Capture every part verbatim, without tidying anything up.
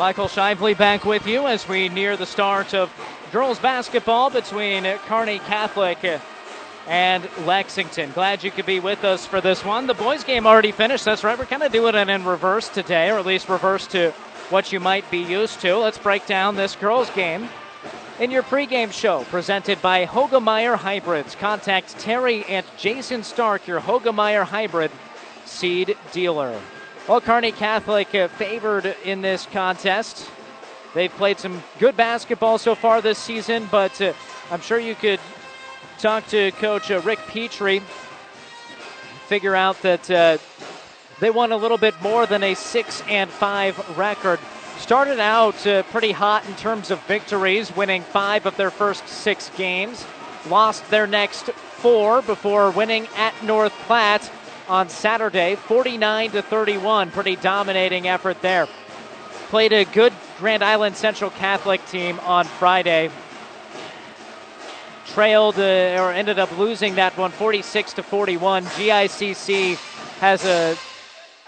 Michael Shively back with you as we near the start of girls basketball between Kearney Catholic and Lexington. Glad you could be with us for this one. The boys game already finished. That's right. We're kind of doing it in reverse today, or at least reverse to what you might be used to. Let's break down this girls game in your pregame show, presented by Hogemeyer Hybrids. Contact Terry and Jason Stark, your Hogemeyer Hybrid seed dealer. Well, Kearney Catholic favored in this contest. They've played some good basketball so far this season, but uh, I'm sure you could talk to Coach uh, Rick Petrie, figure out that uh, they won a little bit more than a six and five record. Started out uh, pretty hot in terms of victories, winning five of their first six games. Lost their next four before winning at North Platte on Saturday, forty-nine to thirty-one. Pretty dominating effort there. Played a good Grand Island Central Catholic team on Friday. Trailed uh, or ended up losing that one, forty-six to forty-one. G I C C has a,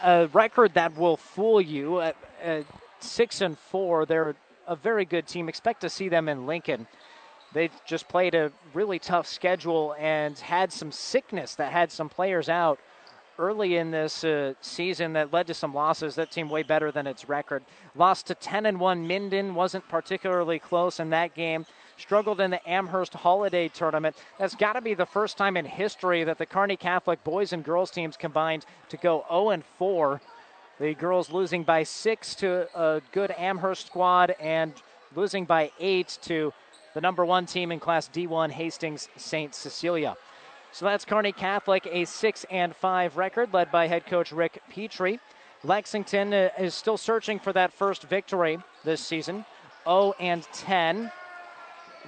a record that will fool you. At, at six and four, they're a very good team. Expect to see them in Lincoln. They just played a really tough schedule and had some sickness that had some players out early in this uh, season that led to some losses. That team way better than its record. Lost to ten and one Minden, wasn't particularly close in that game. Struggled in the Amherst Holiday Tournament. That's got to be the first time in history that the Kearney Catholic boys and girls teams combined to go oh and four. The girls losing by six to a good Amherst squad and losing by eight to the number one team in Class D one, Hastings Saint Cecilia. So that's Kearney Catholic, a six and five record, led by head coach Rick Petrie. Lexington uh, is still searching for that first victory this season, oh and ten.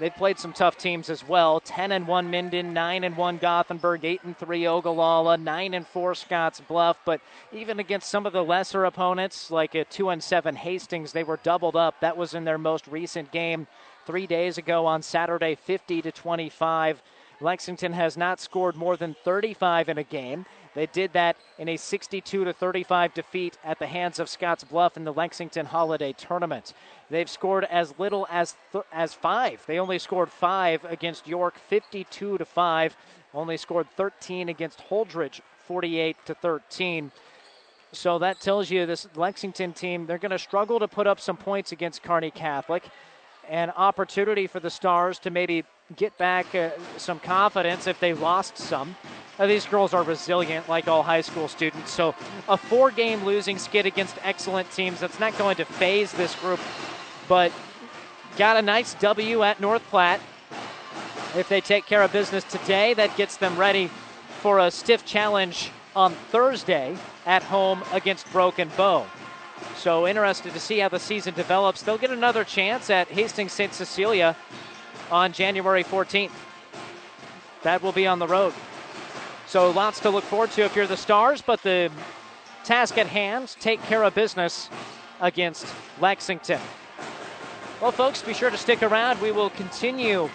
They've played some tough teams as well. ten and one Minden, nine and one Gothenburg, eight and three Ogallala, nine and four Scotts Bluff. But even against some of the lesser opponents, like a two and seven Hastings, they were doubled up. That was in their most recent game three days ago on Saturday, fifty to twenty-five. Lexington has not scored more than thirty-five in a game. They did that in a sixty-two to thirty-five defeat at the hands of Scotts Bluff in the Lexington Holiday Tournament. They've scored as little as th- as five. They only scored five against York, fifty-two to five. Only scored thirteen against Holdridge, forty-eight to thirteen. So that tells you this Lexington team, they're going to struggle to put up some points against Kearney Catholic. An opportunity for the Stars to maybe get back uh, some confidence if they lost some. Now, these girls are resilient like all high school students, so a four-game losing skid against excellent teams, that's not going to phase this group, but got a nice W at North Platte. If they take care of business today, that gets them ready for a stiff challenge on Thursday at home against Broken Bow. So interested to see how the season develops. They'll get another chance at Hastings Saint Cecilia on January fourteenth. That will be on the road. So lots to look forward to if you're the Stars, but the task at hand, take care of business against Lexington. Well, folks, be sure to stick around. We will continue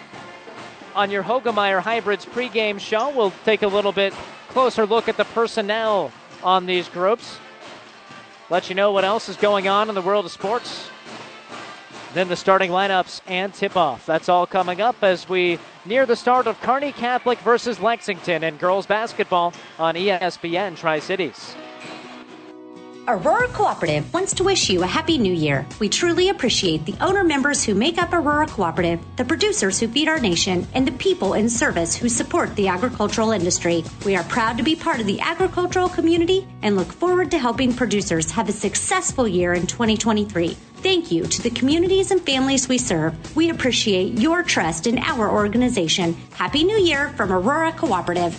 on your Hogemeyer Hybrids pregame show. We'll take a little bit closer look at the personnel on these groups. Let you know what else is going on in the world of sports. Then the starting lineups and tip-off. That's all coming up as we near the start of Kearney Catholic versus Lexington in girls basketball on E S P N Tri-Cities. Aurora Cooperative wants to wish you a happy new year. We truly appreciate the owner members who make up Aurora Cooperative, the producers who feed our nation, and the people in service who support the agricultural industry. We are proud to be part of the agricultural community and look forward to helping producers have a successful year in twenty twenty-three. Thank you to the communities and families we serve. We appreciate your trust in our organization. Happy New Year from Aurora Cooperative.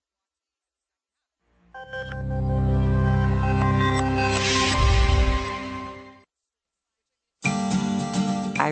I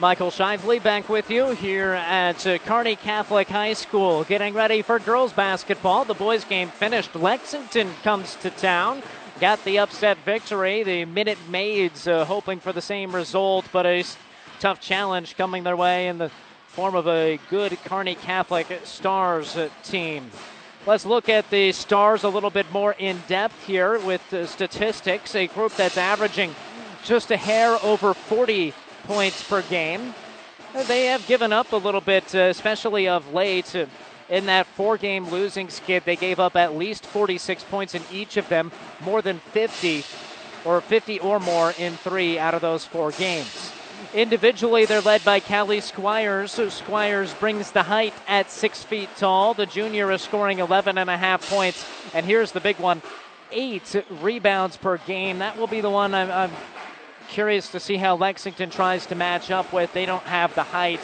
Michael Shively back with you here at uh, Kearney Catholic High School. Getting ready for girls basketball. The boys game finished. Lexington comes to town. Got the upset victory. The Minute Maids uh, hoping for the same result, but a tough challenge coming their way in the form of a good Kearney Catholic Stars uh, team. Let's look at the Stars a little bit more in depth here with uh, statistics. A group that's averaging just a hair over forty points per game. They have given up a little bit, uh, especially of late. Uh, in that four-game losing skid, they gave up at least forty-six points in each of them, more than fifty or fifty or more in three out of those four games. Individually, they're led by Callie Squires. So Squires brings the height at six feet tall. The junior is scoring eleven and a half points. And here's the big one, eight rebounds per game. That will be the one I'm, I'm curious to see how Lexington tries to match up with. They don't have the height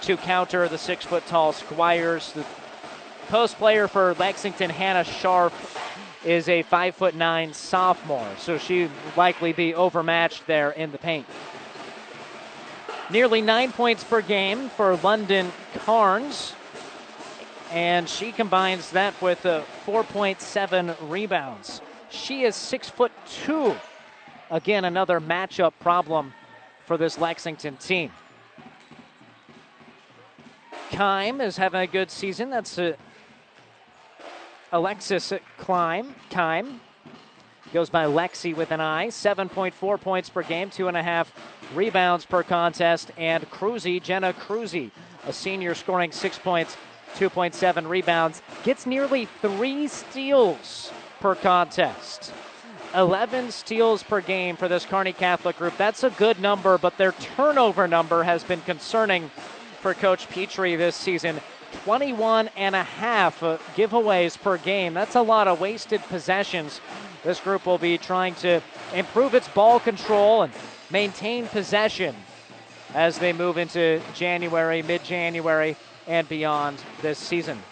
to counter the six-foot-tall Squires. The post player for Lexington, Hannah Scharf, is a five-foot-nine sophomore, so she'd likely be overmatched there in the paint. Nearly nine points per game for London Carnes, and she combines that with uh, four point seven rebounds. She is six foot two. Again, another matchup problem for this Lexington team. Keim is having a good season. That's uh, Alexis Keim. Keim goes by Lexi with an I. seven point four points per game, two and a half rebounds per contest. And Kruzy, Jenna Kruzy, a senior, scoring six points, two point seven rebounds. Gets nearly three steals per contest. eleven steals per game for this Kearney Catholic group. That's a good number, but their turnover number has been concerning for Coach Petrie this season. twenty-one and a half giveaways per game. That's a lot of wasted possessions. This group will be trying to improve its ball control and maintain possession as they move into January, mid-January, and beyond this season.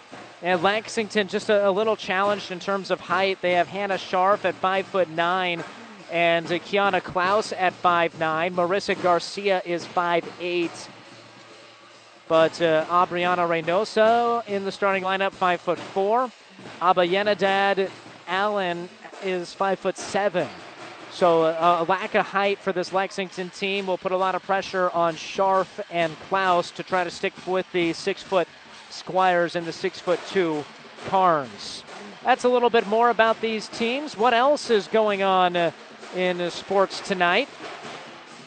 And Lexington just a, a little challenged in terms of height. They have Hannah Scharf at five foot nine and uh, Kiana Klaus at five foot nine. Marissa Garcia is five foot eight. But uh, Aubriana Reynosa in the starting lineup, five foot four. Abayenadad Allen is five foot seven. So uh, a lack of height for this Lexington team will put a lot of pressure on Scharf and Klaus to try to stick with the six-foot Squires and the six foot two Carnes. That's a little bit more about these teams. What else is going on uh, in uh, sports tonight?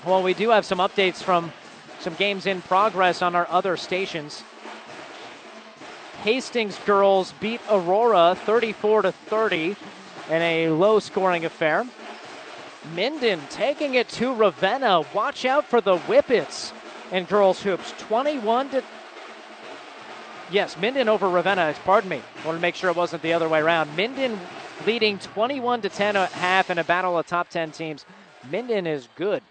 Well, we do have some updates from some games in progress on our other stations. Hastings girls beat Aurora thirty-four to thirty in a low-scoring affair. Minden taking it to Ravenna. Watch out for the Whippets and girls hoops, twenty-one to Yes, Minden over Ravenna, pardon me. I wanted to make sure it wasn't the other way around. Minden leading twenty-one to ten at half in a battle of top ten teams. Minden is good.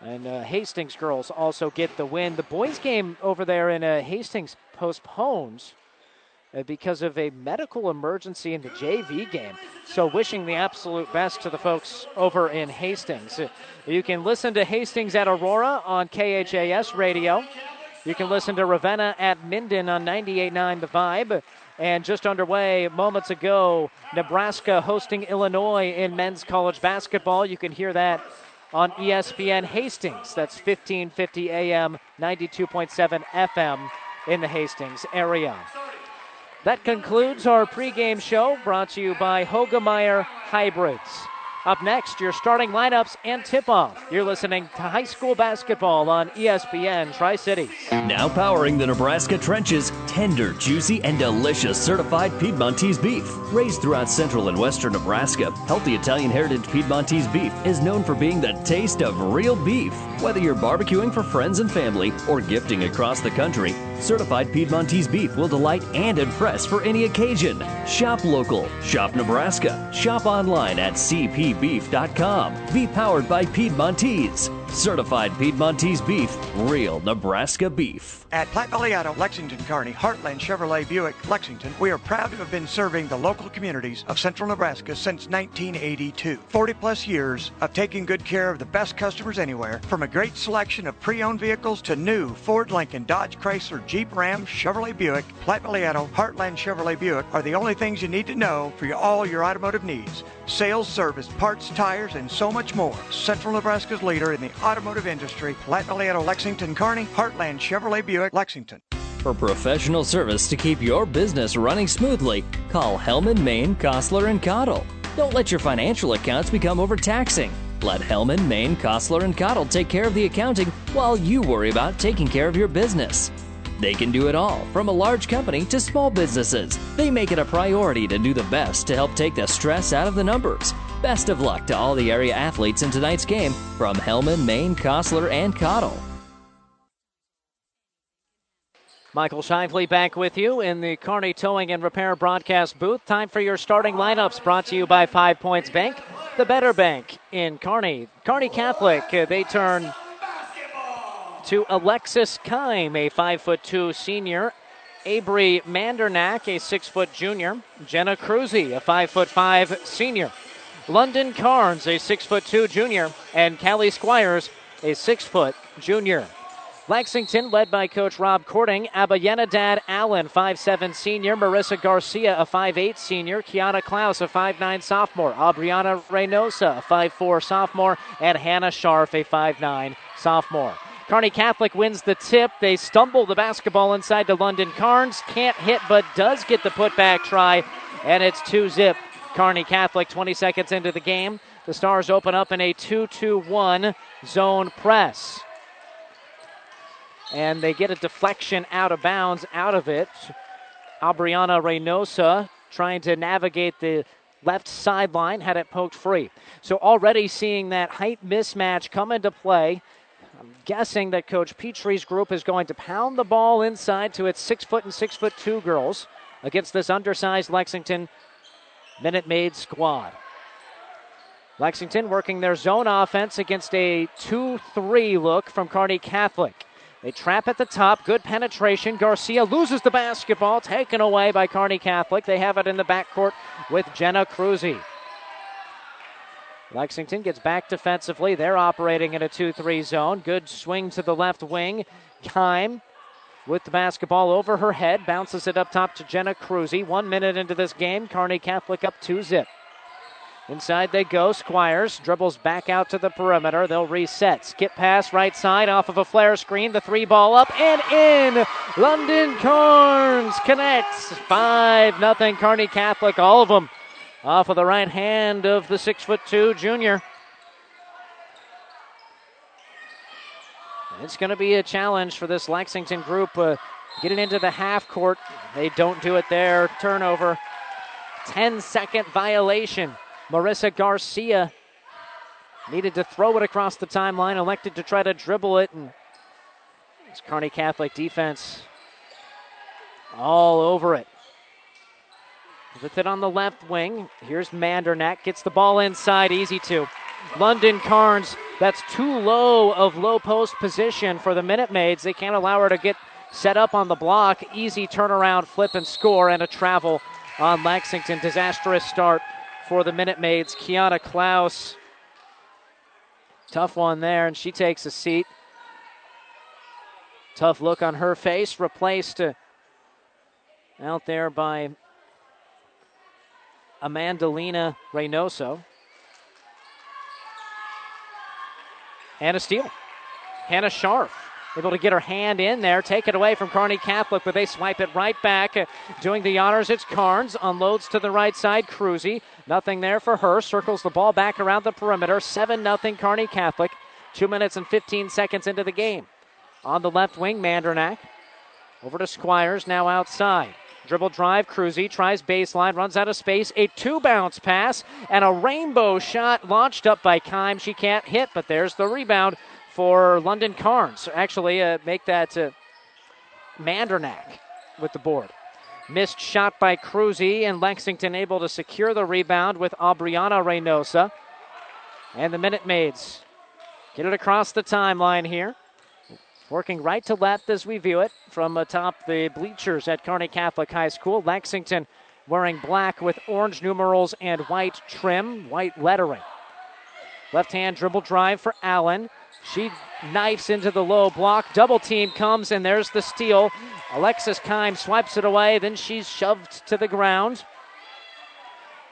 And uh, Hastings girls also get the win. The boys game over there in uh, Hastings postpones because of a medical emergency in the J V game. So wishing the absolute best to the folks over in Hastings. You can listen to Hastings at Aurora on K H A S radio. You can listen to Ravenna at Minden on ninety-eight point nine The Vibe. And just underway moments ago, Nebraska hosting Illinois in men's college basketball. You can hear that on E S P N Hastings. That's fifteen fifty A M, ninety-two point seven F M in the Hastings area. That concludes our pregame show brought to you by Hogemeyer Hybrids. Up next, your starting lineups and tip-off. You're listening to high school basketball on E S P N Tri-Cities. Now powering the Nebraska trenches, tender, juicy, and delicious certified Piedmontese beef. Raised throughout central and western Nebraska, healthy Italian heritage Piedmontese beef is known for being the taste of real beef. Whether you're barbecuing for friends and family or gifting across the country, certified Piedmontese beef will delight and impress for any occasion. Shop local, shop Nebraska, shop online at C P. beef dot com. Be powered by Piedmontese. Certified Piedmontese beef, real Nebraska beef. At Platte Valley Auto, Lexington, Kearney, Heartland Chevrolet Buick, Lexington, we are proud to have been serving the local communities of central Nebraska since nineteen eighty-two. forty plus years of taking good care of the best customers anywhere, from a great selection of pre-owned vehicles to new Ford, Lincoln, Dodge, Chrysler, Jeep, Ram, Chevrolet Buick. Platte Valley Auto, Heartland Chevrolet Buick are the only things you need to know for your, all your automotive needs. Sales, service, parts, tires, and so much more. Central Nebraska's leader in the automotive industry. Platte Valley Auto, Lexington, Kearney, Heartland Chevrolet Buick, Lexington. For professional service to keep your business running smoothly, call Hellman Mein Kostler Cottle. Don't let your financial accounts become overtaxing. Let Hellman Mein Kostler Cottle take care of the accounting while you worry about taking care of your business. They can do it all, from a large company to small businesses. They make it a priority to do the best to help take the stress out of the numbers. Best of luck to all the area athletes in tonight's game from Hellman Mein Kostler and Cottle. Michael Shively back with you in the Kearney Towing and Repair broadcast booth. Time for your starting lineups brought to you by Five Points Bank, the better bank in Kearney. Kearney Catholic, they turn to Alexis Keim, a five foot two senior, Avery Mandernack, a six foot junior, Jenna Kruzy, a five foot five senior, London Carnes, a six foot two junior, and Callie Squires, a six foot junior. Lexington, led by Coach Rob Cording, Abayenadad Allen, five seven senior, Marissa Garcia, a five eight senior, Kiana Klaus, a five nine sophomore, Aubriana Reynosa, a five four sophomore, and Hannah Scharf, a five nine sophomore. Kearney Catholic wins the tip. They stumble the basketball inside to London Carnes. Can't hit, but does get the putback try, and it's two zip. Kearney Catholic, twenty seconds into the game. The Stars open up in a two two one zone press. And they get a deflection out of bounds out of it. Aubriana Reynosa trying to navigate the left sideline, had it poked free. So already seeing that height mismatch come into play. I'm guessing that Coach Petrie's group is going to pound the ball inside to its six foot and six foot two girls against this undersized Lexington Minute Maid squad. Lexington working their zone offense against a two three look from Kearney Catholic. They trap at the top, good penetration. Garcia loses the basketball, taken away by Kearney Catholic. They have it in the backcourt with Jenna Kruzy. Lexington gets back defensively. They're operating in a two three zone. Good swing to the left wing. Keim with the basketball over her head. Bounces it up top to Jenna Kruzy. One minute into this game, Kearney Catholic up two zip. Inside they go. Squires dribbles back out to the perimeter. They'll reset. Skip pass right side off of a flare screen. The three ball up and in. London Carnes connects. five nothing Kearney Catholic. All of them off of the right hand of the six foot two junior. It's going to be a challenge for this Lexington group. Uh, getting into the half court. They don't do it there. Turnover. ten second violation. Marissa Garcia needed to throw it across the timeline, elected to try to dribble it. And it's Kearney Catholic defense all over it. With it on the left wing, here's Mandernack, gets the ball inside, easy to. London Carnes, that's too low of low post position for the Minute Maids. They can't allow her to get Set up on the block, easy turnaround, flip and score, and a travel on Lexington. Disastrous start for the Minute Maids. Kiana Klaus, tough one there, and she takes a seat. Tough look on her face, replaced uh, out there by Amandalina Reynoso. And a steal. Hannah Scharf able to get her hand in there, take it away from Kearney Catholic, but they swipe it right back. Doing the honors, it's Carnes. Unloads to the right side, Kruzy. Nothing there for her. Circles the ball back around the perimeter. seven nothing Kearney Catholic. Two minutes and fifteen seconds into the game. On the left wing, Mandernack. Over to Squires, now outside. Dribble drive, Kruzy tries baseline, runs out of space. A two-bounce pass and a rainbow shot launched up by Keim. She can't hit, but there's the rebound for London Carnes. Actually, uh, make that uh, Mandernack with the board. Missed shot by Kruzy, and Lexington able to secure the rebound with Aubriana Reynosa. And the Minute Maids get it across the timeline here. Working right to left as we view it from atop the bleachers at Kearney Catholic High School. Lexington wearing black with orange numerals and white trim, white lettering. Left-hand dribble drive for Allen. She knifes into the low block. Double team comes, and there's the steal. Alexis Keim swipes it away, then she's shoved to the ground.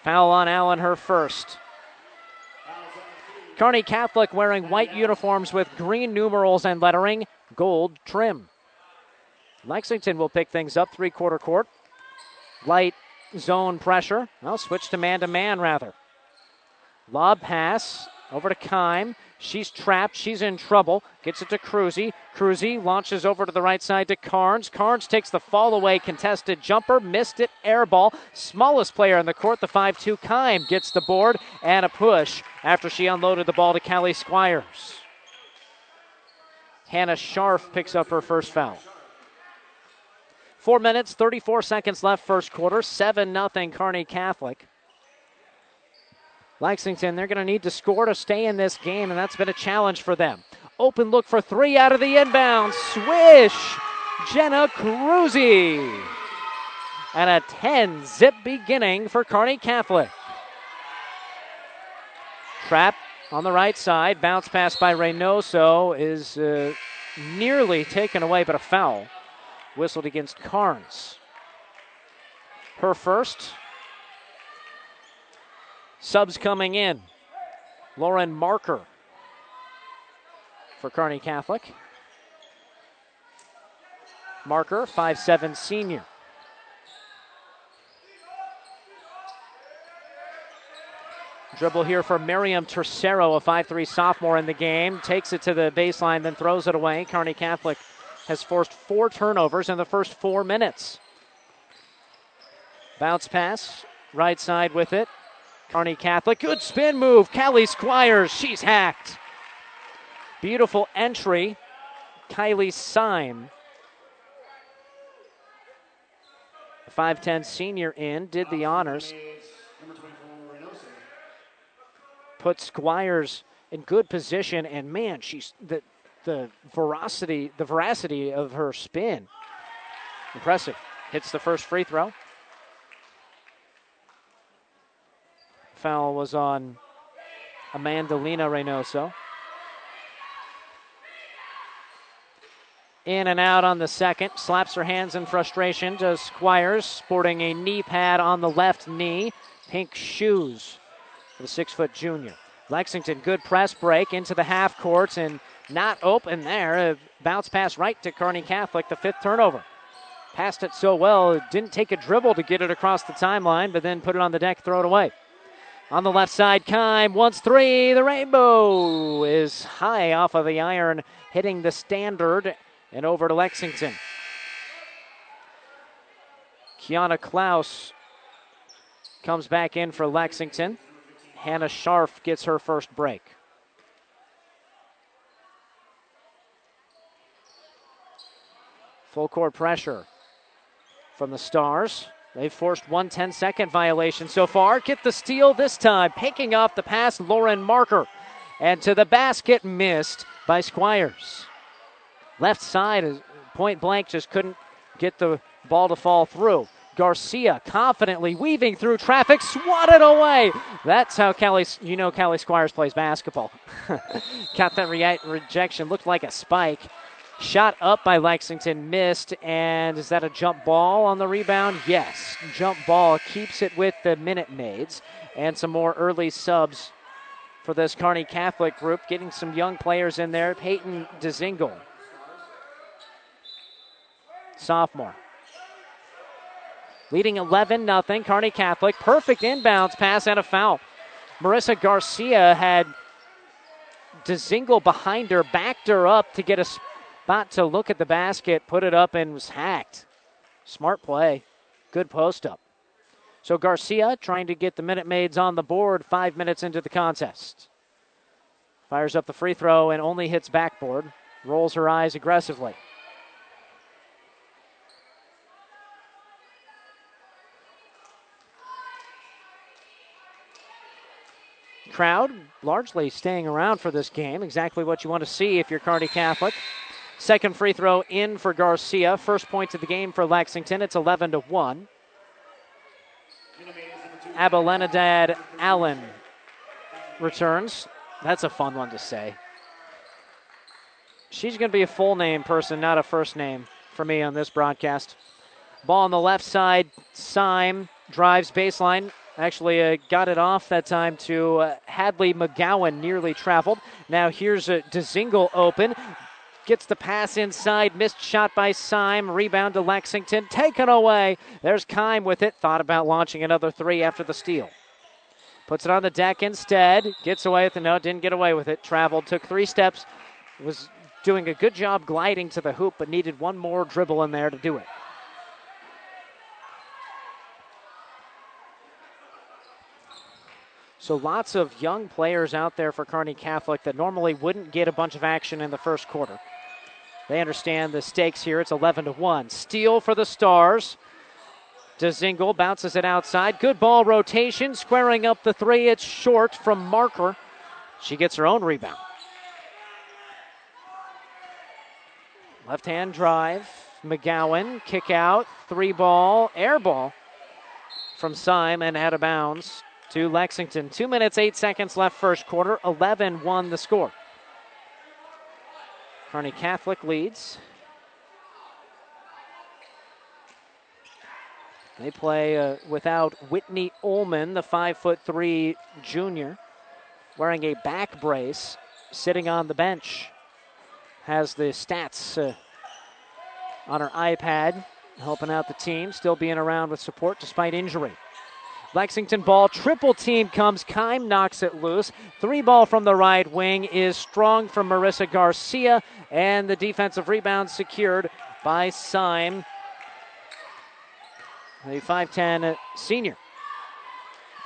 Foul on Allen, her first. Kearney Catholic wearing white uniforms with green numerals and lettering, gold trim. Lexington will pick things up, three-quarter court. Light zone pressure. Well, switch to man-to-man, rather. Lob pass over to Keim. She's trapped. She's in trouble. Gets it to Kruzy. Kruzy launches over to the right side to Carnes. Carnes takes the fall away. Contested jumper. Missed it. Air ball. Smallest player in the court, the five two. Keim gets the board and a push after she unloaded the ball to Callie Squires. Hannah Scharf picks up her first foul. Four minutes, thirty-four seconds left first quarter. seven nothing Kearney Catholic. Lexington, they're going to need to score to stay in this game, and that's been a challenge for them. Open look for three out of the inbound. Swish! Jenna Kruzy. And a ten-zip beginning for Kearney Catholic. Trap on the right side. Bounce pass by Reynoso is uh, nearly taken away, but a foul whistled against Carnes. Her first. Subs coming in. Lauren Marker for Kearney Catholic. Marker, five seven senior. Dribble here for Miriam Tercero, a five three sophomore in the game. Takes it to the baseline, then throws it away. Kearney Catholic has forced four turnovers in the first four minutes. Bounce pass, right side with it. Kearney Catholic, good spin move. Callie Squires, she's hacked. Beautiful entry, Kylie Syme. The five ten senior in, did the honors. Put Squires in good position, and man, she's the the veracity, the veracity of her spin. Impressive. Hits the first free throw. Foul was on Amandalina Reynoso. In and out on the second. Slaps her hands in frustration to Squires, sporting a knee pad on the left knee. Pink shoes for the six-foot junior. Lexington, good press break into the half courts and not open there. A bounce pass right to Kearney Catholic, the fifth turnover. Passed it so well, it didn't take a dribble to get it across the timeline, but then put it on the deck, throw it away. On the left side, Keim wants three. The rainbow is high off of the iron, hitting the standard and over to Lexington. Kiana Klaus comes back in for Lexington. Hannah Scharf gets her first break. Full court pressure from the Stars. They've forced one ten-second violation so far. Get the steal this time. Picking off the pass, Lauren Marker. And to the basket, missed by Squires. Left side is point blank, just couldn't get the ball to fall through. Garcia confidently weaving through traffic, swatted away. That's how Callie, you know Callie Squires plays basketball. Caught that re- rejection, looked like a spike. Shot up by Lexington, missed, and is that a jump ball on the rebound? Yes, jump ball keeps it with the Minute Maids. And some more early subs for this Kearney Catholic group, getting some young players in there. Peyton Dezingle, sophomore. Leading eleven nothing, Kearney Catholic. Perfect inbounds pass and a foul. Marissa Garcia had Dezingle behind her, backed her up to get a spot to look at the basket, put it up, and was hacked. Smart play. Good post up. So Garcia trying to get the Minute Maids on the board five minutes into the contest. Fires up the free throw and only hits backboard. Rolls her eyes aggressively. Crowd largely staying around for this game. Exactly what you want to see if you're Kearney Catholic. Second free throw in for Garcia. First point of the game for Lexington. It's eleven to one. Abayenadad Allen returns. That's a fun one to say. She's going to be a full name person, not a first name for me on this broadcast. Ball on the left side. Syme drives baseline. Actually uh, got it off that time to uh, Hadley McGowan, nearly traveled. Now here's uh, Dezingle open. Gets the pass inside, missed shot by Syme, rebound to Lexington, taken away. There's Keim with it, thought about launching another three after the steal. Puts it on the deck instead, gets away with it, no, didn't get away with it, traveled, took three steps, was doing a good job gliding to the hoop, but needed one more dribble in there to do it. So lots of young players out there for Kearney Catholic that normally wouldn't get a bunch of action in the first quarter. They understand the stakes here. It's eleven to one. Steal for the Stars. Dezingle bounces it outside. Good ball rotation. Squaring up the three. It's short from Marker. She gets her own rebound. Left-hand drive. McGowan. Kick out. Three ball. Air ball from Syme and out of bounds to Lexington. Two minutes, eight seconds left first quarter. eleven one the score. Kearney Catholic leads. They play uh, without Whitney Ullman, the five foot three junior, wearing a back brace, sitting on the bench. Has the stats uh, on her iPad, helping out the team, still being around with support despite injury. Lexington ball, triple team comes, Keim knocks it loose. Three ball from the right wing is strong from Marissa Garcia, and the defensive rebound secured by Syme, the five ten senior.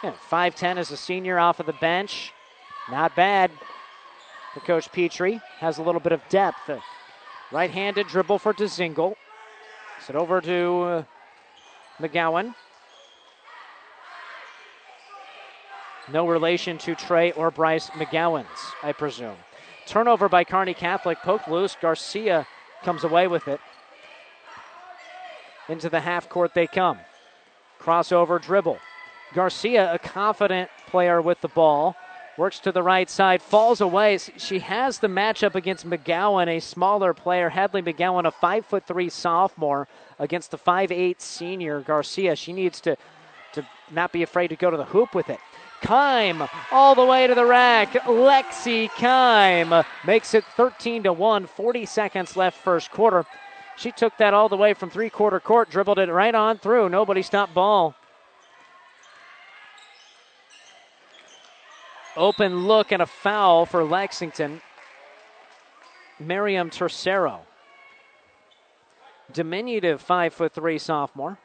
Yeah, five ten is a senior off of the bench. Not bad for Coach Petrie. Has a little bit of depth. A right-handed dribble for Dezingle. It's it over to uh, McGowan. No relation to Trey or Bryce McGowan's, I presume. Turnover by Kearney Catholic. Poked loose. Garcia comes away with it. Into the half court they come. Crossover dribble. Garcia, a confident player with the ball, works to the right side, falls away. She has the matchup against McGowan, a smaller player. Hadley McGowan, a five foot three sophomore, against the five eight senior Garcia. She needs to, to not be afraid to go to the hoop with it. Keim all the way to the rack. Lexi Keim makes it thirteen to one. forty seconds left first quarter. She took that all the way from three-quarter court, dribbled it right on through. Nobody stopped ball. Open look and a foul for Lexington. Miriam Tercero, diminutive five foot three sophomore.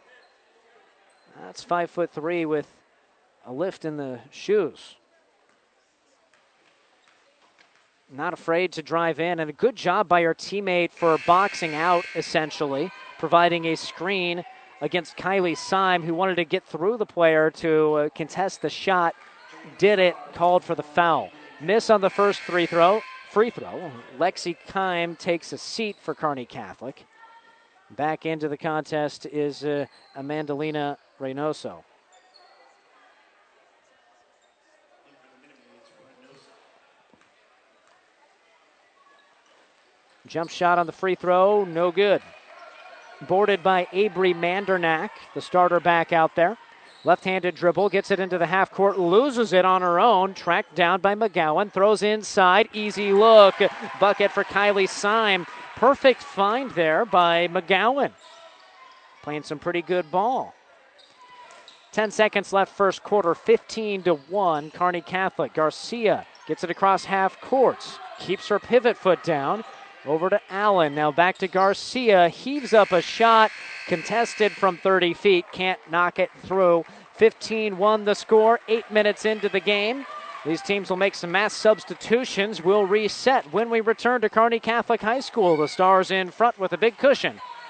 That's five foot three with a lift in the shoes. Not afraid to drive in, and a good job by her teammate for boxing out, essentially, providing a screen against Kylie Syme, who wanted to get through the player to uh, contest the shot. Did it, called for the foul. Miss on the first free throw. Free throw. Lexi Keim takes a seat for Kearney Catholic. Back into the contest is uh, Amandalina Reynoso. Jump shot on the free throw, no good. Boarded by Avery Mandernack, the starter back out there. Left-handed dribble, gets it into the half court, loses it on her own, tracked down by McGowan, throws inside, easy look. Bucket for Kylie Syme. Perfect find there by McGowan. Playing some pretty good ball. ten seconds left first quarter, fifteen to one, Kearney Catholic. Garcia gets it across half courts, keeps her pivot foot down. Over to Allen, now back to Garcia, heaves up a shot, contested from thirty feet, can't knock it through. fifteen one the score, eight minutes into the game. These teams will make some mass substitutions. We'll reset when we return to Kearney Catholic High School. The Stars in front with a big cushion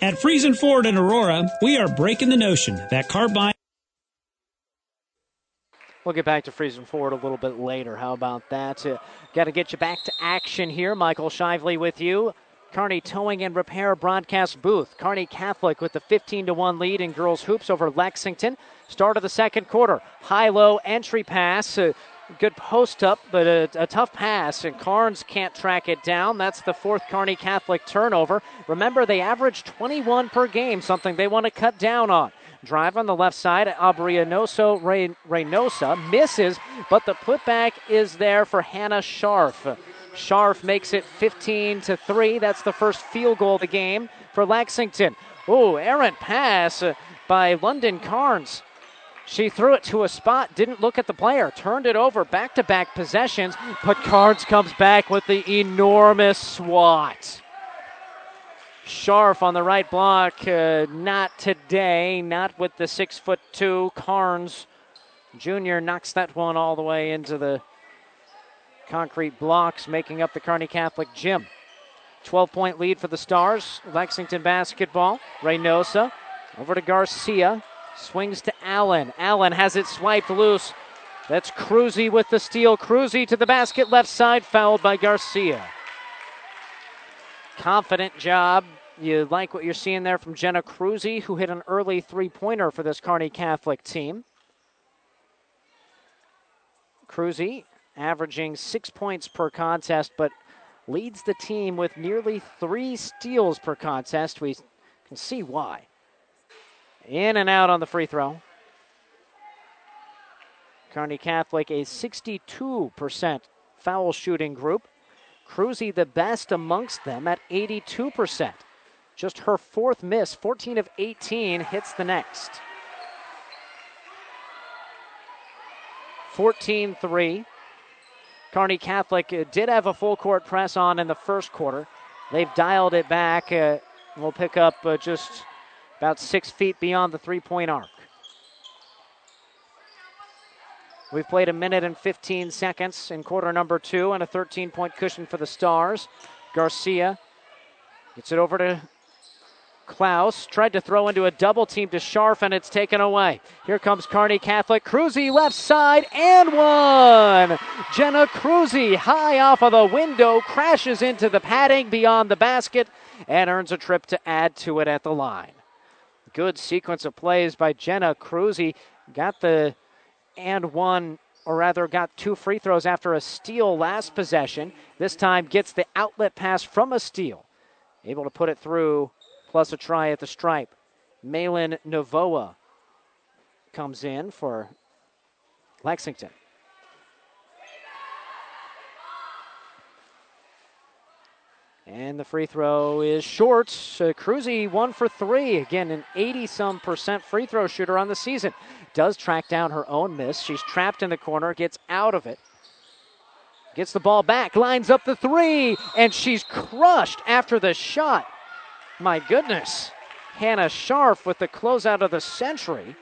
At Friesen Ford in Aurora, we are breaking the notion that car buying. We'll get back to Friesen Ford a little bit later. How about that? Uh, Got to get you back to action here. Michael Shively with you. Kearney Towing and Repair broadcast booth. Kearney Catholic with the fifteen to one lead in girls hoops over Lexington. Start of the second quarter. High-low entry pass. Uh, Good post up, but a, a tough pass, and Carnes can't track it down. That's the fourth Kearney Catholic turnover. Remember, they average twenty-one per game, something they want to cut down on. Drive on the left side, Aubriana Reynosa misses, but the putback is there for Hannah Scharf. Scharf makes it fifteen to three. That's the first field goal of the game for Lexington. Ooh, errant pass by London Carnes. She threw it to a spot, didn't look at the player, turned it over, back-to-back possessions, but Carnes comes back with the enormous swat. Scharf on the right block, uh, not today, not with the six foot two. Carnes Junior knocks that one all the way into the concrete blocks, making up the Kearney Catholic gym. twelve-point lead for the Stars, Lexington basketball. Reynosa over to Garcia. Swings to Allen. Allen has it swiped loose. That's Kruzy with the steal. Kruzy to the basket, left side, fouled by Garcia. Confident job. You like what you're seeing there from Jenna Kruzy, who hit an early three-pointer for this Kearney Catholic team. Kruzy averaging six points per contest, but leads the team with nearly three steals per contest. We can see why. In and out on the free throw. Kearney Catholic, a sixty-two percent foul shooting group. Kruzy the best amongst them at eighty-two percent. Just her fourth miss, fourteen of eighteen, hits the next. fourteen three. Kearney Catholic did have a full court press on in the first quarter. They've dialed it back. Uh, we'll pick up uh, just... about six feet beyond the three-point arc. We've played a minute and fifteen seconds in quarter number two, and a thirteen-point cushion for the Stars. Garcia gets it over to Klaus. Tried to throw into a double team to Scharf, and it's taken away. Here comes Kearney Catholic. Kruzy left side, and one! Jenna Kruzy high off of the window, crashes into the padding beyond the basket, and earns a trip to add to it at the line. Good sequence of plays by Jenna Kruzy. Got the and one, or rather got two free throws after a steal last possession. This time gets the outlet pass from a steal. Able to put it through, plus a try at the stripe. Malin Navoa comes in for Lexington. And the free throw is short. Uh, Kruzy one for three. Again, an eighty-some percent free throw shooter on the season. Does track down her own miss. She's trapped in the corner, gets out of it. Gets the ball back, lines up the three, and she's crushed after the shot. My goodness. Hannah Scharf with the closeout of the century.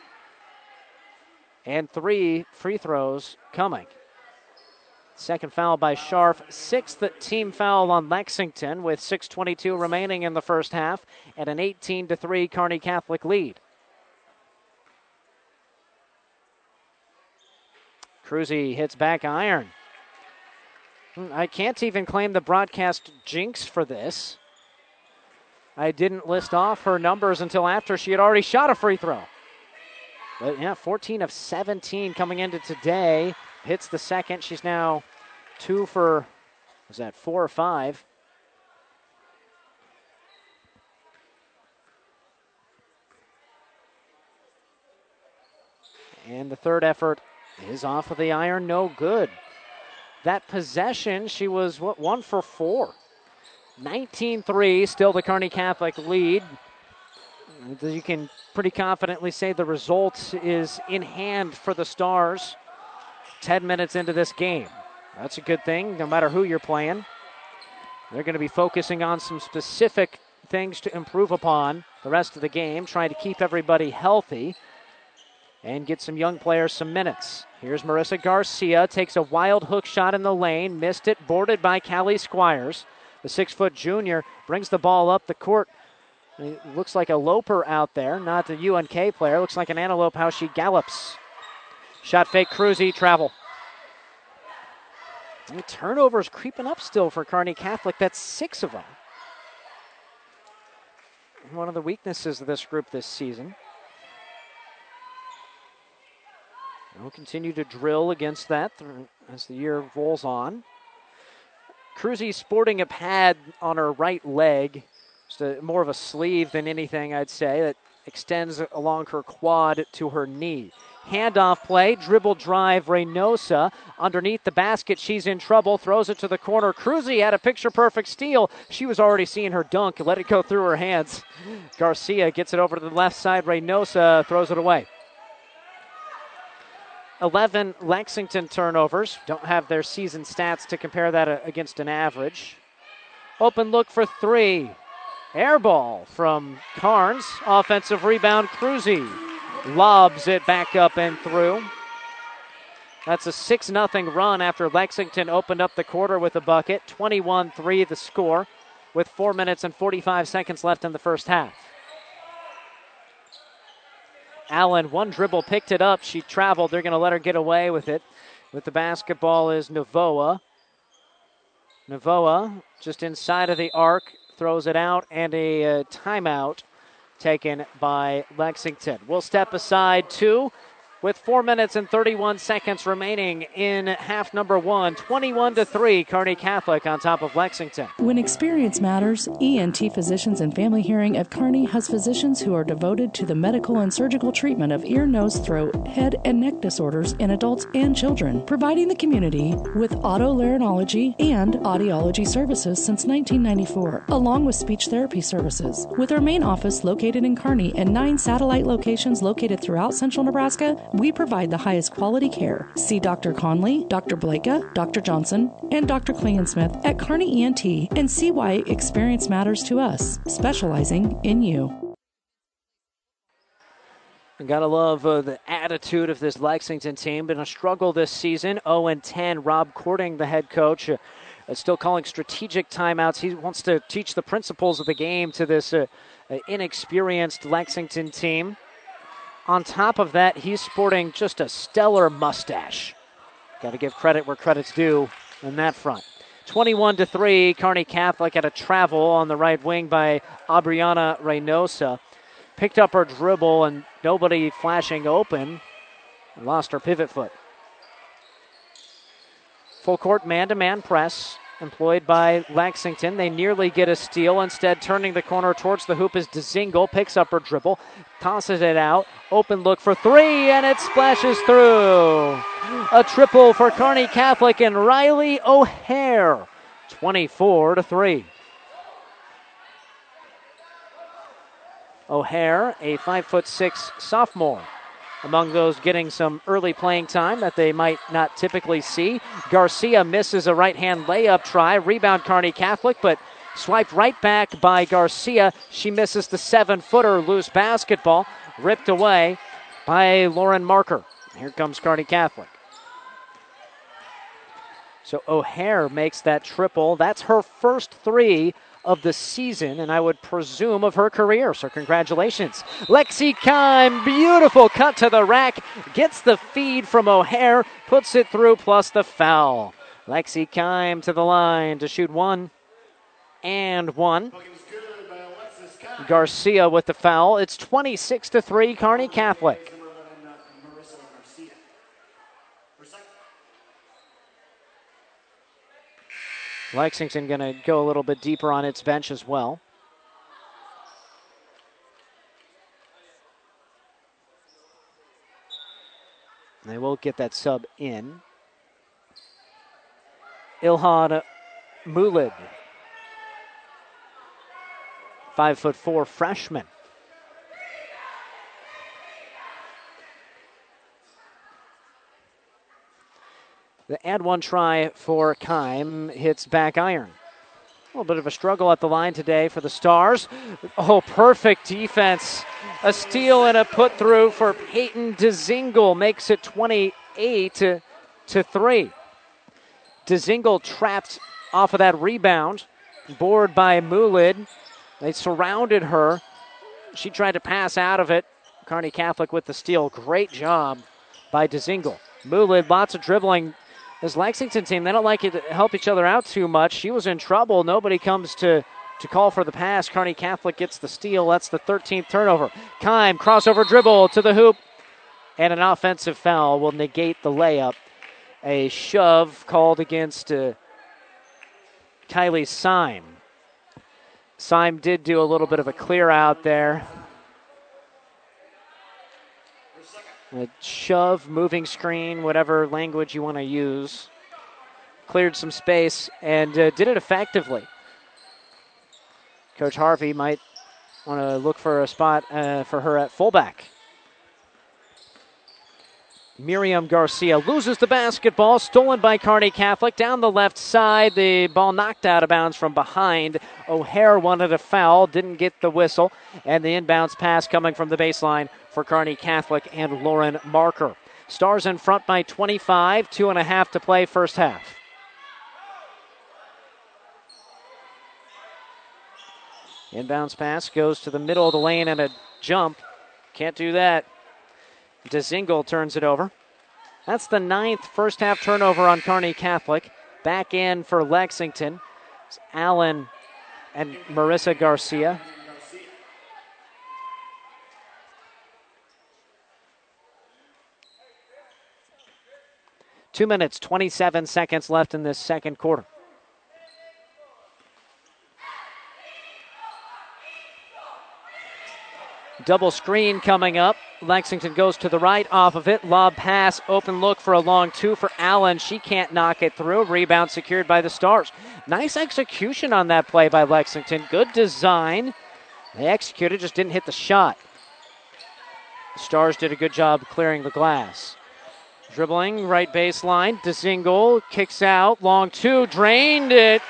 And three free throws coming. Second foul by Scharf, sixth team foul on Lexington with six twenty-two remaining in the first half and an eighteen to three Kearney Catholic lead. Kruzy hits back iron. I can't even claim the broadcast jinx for this. I didn't list off her numbers until after she had already shot a free throw. But yeah, fourteen of seventeen coming into today. Hits the second. She's now two for, was that four or five? And the third effort is off of the iron. No good. That possession, she was, what, one for four. nineteen three, still the Kearney Catholic lead. You can pretty confidently say the result is in hand for the Stars ten minutes into this game. That's a good thing, no matter who you're playing. They're going to be focusing on some specific things to improve upon the rest of the game, trying to keep everybody healthy and get some young players some minutes. Here's Marissa Garcia, takes a wild hook shot in the lane, missed it, boarded by Callie Squires. The six-foot junior brings the ball up the court. It looks like a loper out there, not the U N K player. Looks like an antelope how she gallops. Shot fake, Kruzy, travel. And the turnovers creeping up still for Kearney Catholic. That's six of them. One of the weaknesses of this group this season. We'll continue to drill against that as the year rolls on. Kruzy sporting a pad on her right leg. Just a, more of a sleeve than anything, I'd say, that extends along her quad to her knee. Handoff play, dribble drive, Reynosa. Underneath the basket, she's in trouble, throws it to the corner. Kruzy had a picture-perfect steal. She was already seeing her dunk, let it go through her hands. Garcia gets it over to the left side. Reynosa throws it away. eleven Lexington turnovers. Don't have their season stats to compare that against an average. Open look for three. Air ball from Carnes. Offensive rebound, Kruzy. Lobs it back up and through. That's a six nothing run after Lexington opened up the quarter with a bucket. twenty-one three the score with four minutes and forty-five seconds left in the first half. Allen, one dribble, picked it up. She traveled. They're going to let her get away with it. With the basketball is Navoa. Navoa just inside of the arc, throws it out, and a uh, timeout taken by Lexington. We'll step aside two with four minutes and thirty-one seconds remaining in half number one. twenty-one to three, Kearney Catholic on top of Lexington. When experience matters, E N T Physicians and Family Hearing of Kearney has physicians who are devoted to the medical and surgical treatment of ear, nose, throat, head, and neck disorders in adults and children, providing the community with otolaryngology and audiology services since nineteen ninety-four, along with speech therapy services. With our main office located in Kearney and nine satellite locations located throughout central Nebraska, we provide the highest quality care. See Doctor Conley, Doctor Blaka, Doctor Johnson, and Doctor Klingensmith at Kearney E N T and see why experience matters to us, specializing in you. You gotta love uh, the attitude of this Lexington team. Been a struggle this season, oh and ten. Rob Cording, the head coach, uh, uh, still calling strategic timeouts. He wants to teach the principles of the game to this uh, uh, inexperienced Lexington team. On top of that, he's sporting just a stellar mustache. Got to give credit where credit's due in that front. twenty-one to three, Kearney Catholic at a travel on the right wing by Aubriana Reynosa. Picked up her dribble and nobody flashing open. Lost her pivot foot. Full court man-to-man press employed by Lexington. They nearly get a steal. Instead, turning the corner towards the hoop is Dezingle. Picks up her dribble, tosses it out. Open look for three, and it splashes through. A triple for Kearney Catholic and Riley O'Hare. twenty-four to three. O'Hare, a five foot six sophomore. Among those getting some early playing time that they might not typically see. Garcia misses a right-hand layup try. Rebound Kearney Catholic, but swiped right back by Garcia. She misses the seven-footer, loose basketball, ripped away by Lauren Marker. Here comes Kearney Catholic. So O'Hare makes that triple. That's her first three of the season, and I would presume of her career, so congratulations. Lexi Keim, beautiful cut to the rack, gets the feed from O'Hare, puts it through, plus the foul. Lexi Keim to the line to shoot one and one. Garcia with the foul. It's twenty-six to three, Kearney Catholic. Lexington going to go a little bit deeper on its bench as well. And they will get that sub in. Ilhan Moolid, five foot four freshman. The add one try for Keim hits back iron. A little bit of a struggle at the line today for the Stars. Oh, perfect defense. A steal and a put through for Peyton Dezingle. Makes it twenty-eight to three. Dezingle trapped off of that rebound. Bored by Moolid. They surrounded her. She tried to pass out of it. Kearney Catholic with the steal. Great job by Dezingle. Moolid, lots of dribbling. This Lexington team, they don't like it to help each other out too much. She was in trouble. Nobody comes to, to call for the pass. Kearney Catholic gets the steal. That's the thirteenth turnover. Keim, crossover dribble to the hoop. And an offensive foul will negate the layup. A shove called against uh, Kylie Syme. Syme did do a little bit of a clear out there. A shove, moving screen, whatever language you want to use. Cleared some space and uh, did it effectively. Coach Harvey might want to look for a spot uh, for her at fullback. Miriam Garcia loses the basketball, stolen by Kearney Catholic. Down the left side, the ball knocked out of bounds from behind. O'Hare wanted a foul, didn't get the whistle. And the inbounds pass coming from the baseline for Kearney Catholic and Lauren Marker. Stars in front by twenty-five, two and a half to play first half. Inbounds pass goes to the middle of the lane and a jump. Can't do that. Dezingle turns it over. That's the ninth first half turnover on Kearney Catholic. Back in for Lexington. It's Allen and Marissa Garcia. Two minutes, twenty-seven seconds left in this second quarter. Double screen coming up. Lexington goes to the right off of it. Lob pass, open look for a long two for Allen. She can't knock it through. Rebound secured by the Stars. Nice execution on that play by Lexington. Good design. They executed, just didn't hit the shot. The Stars did a good job clearing the glass. Dribbling, right baseline. Dezingle kicks out. Long two, drained it.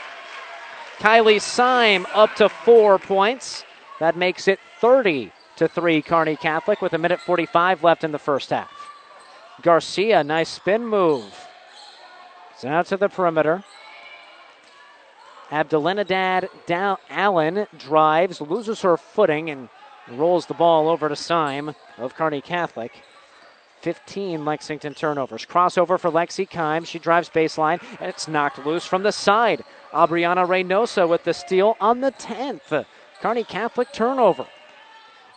Kylie Syme up to four points. That makes it thirty to three, Kearney Catholic, with a minute forty-five left in the first half. Garcia, nice spin move. It's out to the perimeter. Abayenadad Allen drives, loses her footing, and rolls the ball over to Syme of Kearney Catholic. fifteen Lexington turnovers. Crossover for Lexi Keim. She drives baseline, and it's knocked loose from the side. Aubriana Reynosa with the steal on the tenth. Kearney Catholic turnover.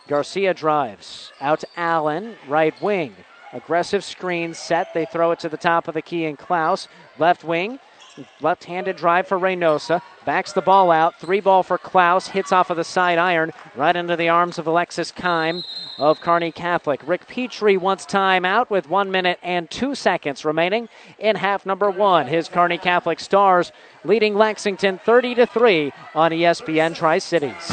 Garcia drives out to Allen, right wing. Aggressive screen set. They throw it to the top of the key and Klaus. Left wing, left-handed drive for Reynosa. Backs the ball out. Three ball for Klaus. Hits off of the side iron. Right into the arms of Alexis Keim of Kearney Catholic. Rick Petrie wants timeout with one minute and two seconds remaining in half number one. His Kearney Catholic Stars leading Lexington thirty to three on E S P N Tri-Cities.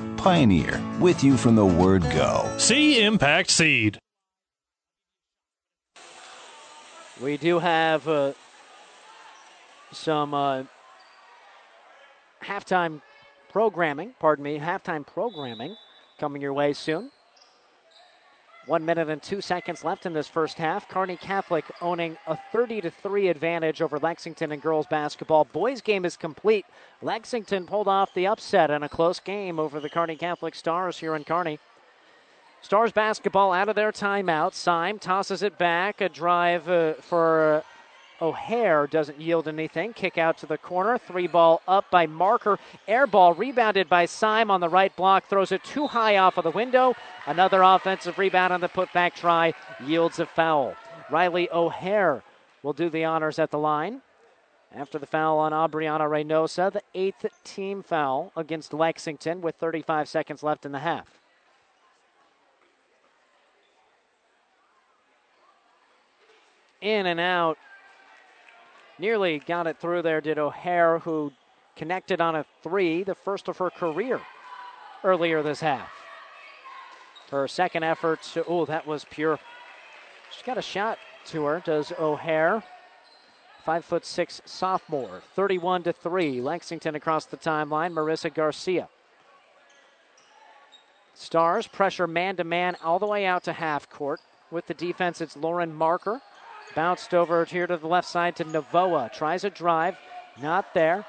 Pioneer, with you from the word go. See Impact Seed. We do have... Uh... Some uh, halftime programming, pardon me, halftime programming coming your way soon. One minute and two seconds left in this first half. Kearney Catholic owning a thirty to three advantage over Lexington in girls basketball. Boys game is complete. Lexington pulled off the upset in a close game over the Kearney Catholic Stars here in Kearney. Stars basketball out of their timeout. Syme tosses it back. A drive uh, for... Uh, O'Hare doesn't yield anything. Kick out to the corner. Three ball up by Marker. Air ball rebounded by Syme on the right block. Throws it too high off of the window. Another offensive rebound on the putback try. Yields a foul. Riley O'Hare will do the honors at the line. After the foul on Aubriana Reynosa, the eighth team foul against Lexington with thirty-five seconds left in the half. In and out. Nearly got it through there did O'Hare, who connected on a three, the first of her career earlier this half. Her second effort, to, oh, that was pure. She's got a shot to her, does O'Hare. Five foot six sophomore, thirty-one to three. Lexington across the timeline, Marissa Garcia. Stars pressure man-to-man all the way out to half court. With the defense, it's Lauren Marker. Bounced over here to the left side to Navoa. Tries a drive. Not there.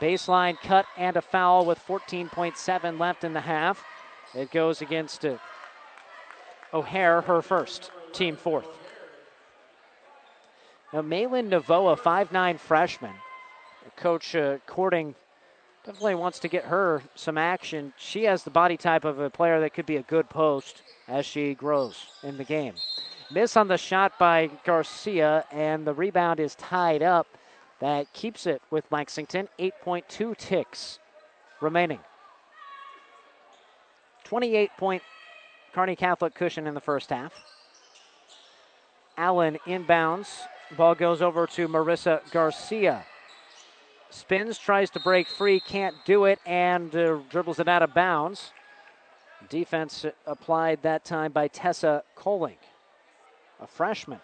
Baseline cut and a foul with fourteen point seven left in the half. It goes against uh, O'Hare, her first. Team fourth. Now, Malin Navoa, five nine freshman. Coach uh, Cording definitely wants to get her some action. She has the body type of a player that could be a good post as she grows in the game. Miss on the shot by Garcia, and the rebound is tied up. That keeps it with Lexington. eight point two ticks remaining. twenty-eight point Kearney Catholic cushion in the first half. Allen inbounds. Ball goes over to Marissa Garcia. Spins, tries to break free, can't do it, and uh, dribbles it out of bounds. Defense applied that time by Tessa Colling, a freshman.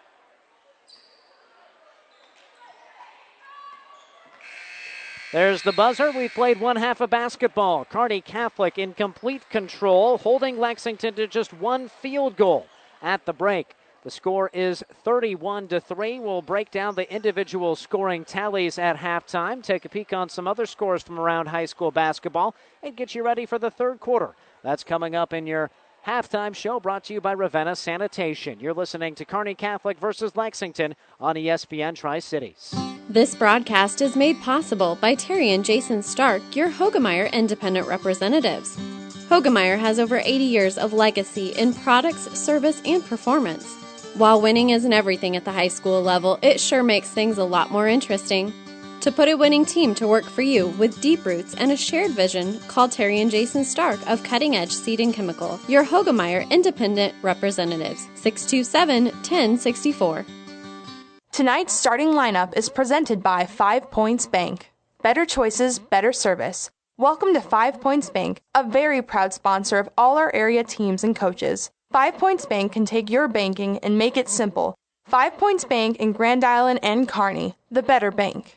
There's the buzzer. We've played one half of basketball. Kearney Catholic in complete control, holding Lexington to just one field goal at the break. The score is thirty-one to three. We'll break down the individual scoring tallies at halftime, take a peek on some other scores from around high school basketball, and get you ready for the third quarter. That's coming up in your halftime show, brought to you by Ravenna Sanitation. You're listening to Kearney Catholic versus Lexington on E S P N Tri-Cities. This broadcast is made possible by Terry and Jason Stark, your Hogemeyer Independent Representatives. Hogemeyer has over eighty years of legacy in products, service, and performance. While winning isn't everything at the high school level, it sure makes things a lot more interesting. To put a winning team to work for you with deep roots and a shared vision, call Terry and Jason Stark of Cutting Edge Seed and Chemical, your Hogemeyer Independent Representatives, six two seven, one zero six four. Tonight's starting lineup is presented by Five Points Bank. Better choices, better service. Welcome to Five Points Bank, a very proud sponsor of all our area teams and coaches. Five Points Bank can take your banking and make it simple. Five Points Bank in Grand Island and Kearney, the better bank.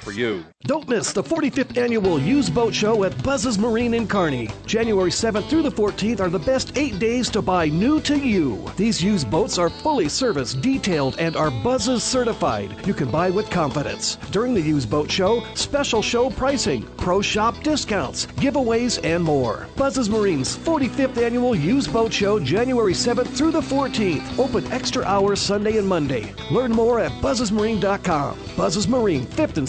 for you. Don't miss the forty-fifth Annual Used Boat Show at Buzz's Marine in Kearney. January seventh through the fourteenth are the best eight days to buy new to you. These used boats are fully serviced, detailed, and are Buzz's certified. You can buy with confidence. During the Used Boat Show, special show pricing, pro shop discounts, giveaways, and more. Buzz's Marine's forty-fifth Annual Used Boat Show, January seventh through the fourteenth. Open extra hours Sunday and Monday. Learn more at buzzes marine dot com. Buzz's Marine, fifth and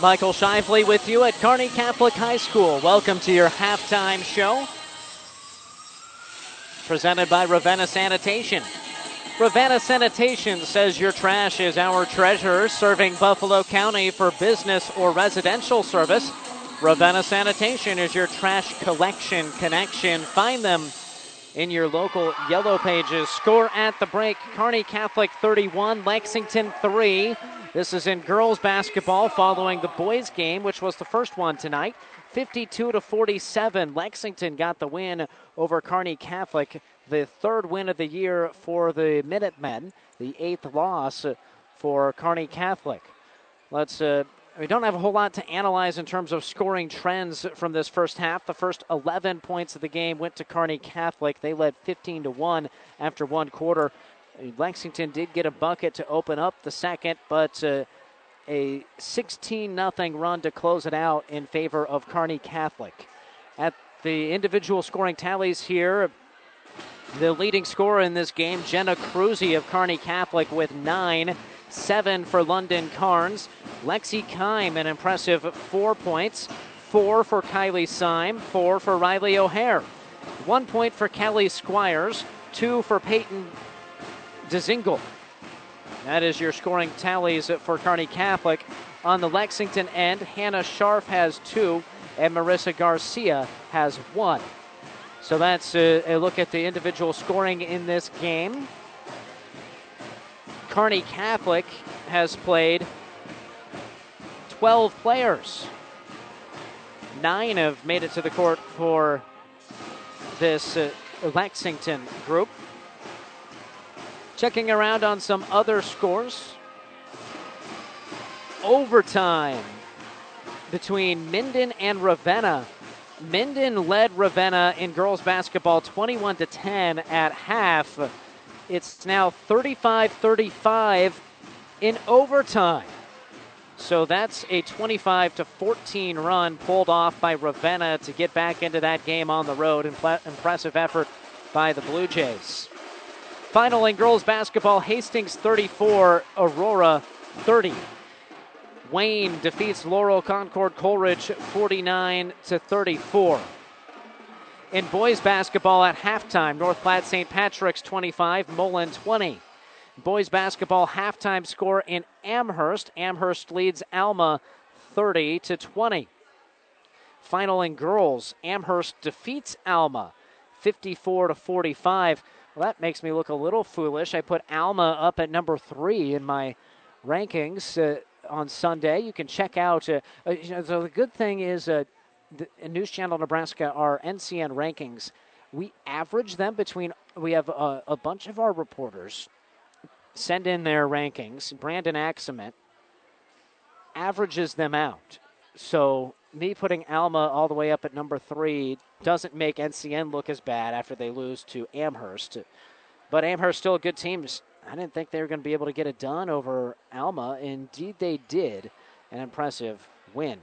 Michael Shively with you at Kearney Catholic High School. Welcome to your halftime show, presented by Ravenna Sanitation. Ravenna Sanitation says your trash is our treasure, serving Buffalo County for business or residential service. Ravenna Sanitation is your trash collection connection. Find them in your local Yellow Pages. Score at the break, Kearney Catholic thirty-one, Lexington three. This is in girls basketball following the boys game, which was the first one tonight. fifty-two to forty-seven, Lexington got the win over Kearney Catholic, the third win of the year for the Minutemen, the eighth loss for Kearney Catholic. Let's uh, we don't have a whole lot to analyze in terms of scoring trends from this first half. The first eleven points of the game went to Kearney Catholic. They led fifteen to one after one quarter. Lexington did get a bucket to open up the second, but uh, a sixteen nothing run to close it out in favor of Kearney Catholic. At the individual scoring tallies here, the leading scorer in this game, Jenna Kruzy of Kearney Catholic with nine, seven for London Carnes. Lexi Keim, an impressive four points, four for Kylie Syme, four for Riley O'Hare, one point for Callie Squires, two for Peyton Dezingle. That is your scoring tallies for Kearney Catholic. On the Lexington end, Hannah Scharf has two, and Marissa Garcia has one. So that's a, a look at the individual scoring in this game. Kearney Catholic has played twelve players. Nine have made it to the court for this uh, Lexington group. Checking around on some other scores. Overtime between Minden and Ravenna. Minden led Ravenna in girls basketball twenty-one to ten at half. It's now thirty-five thirty-five in overtime. So that's a twenty-five to fourteen run pulled off by Ravenna to get back into that game on the road. Impressive effort by the Blue Jays. Final in girls basketball, Hastings thirty-four, Aurora thirty. Wayne defeats Laurel Concord Coleridge forty-nine to thirty-four. In boys basketball at halftime, North Platte Saint Patrick's twenty-five, Mullen twenty. Boys basketball halftime score in Amherst. Amherst leads Alma thirty to twenty. Final in girls, Amherst defeats Alma fifty-four to forty-five. Well, that makes me look a little foolish. I put Alma up at number three in my rankings uh, on Sunday. You can check out. Uh, uh, you know, so the good thing is uh, the, uh, News Channel Nebraska, our N C N rankings, we average them between. We have uh, a bunch of our reporters send in their rankings. Brandon Axement averages them out. So me putting Alma all the way up at number three doesn't make N C N look as bad after they lose to Amherst. But Amherst still a good team. I didn't think they were going to be able to get it done over Alma. Indeed, they did. An impressive win.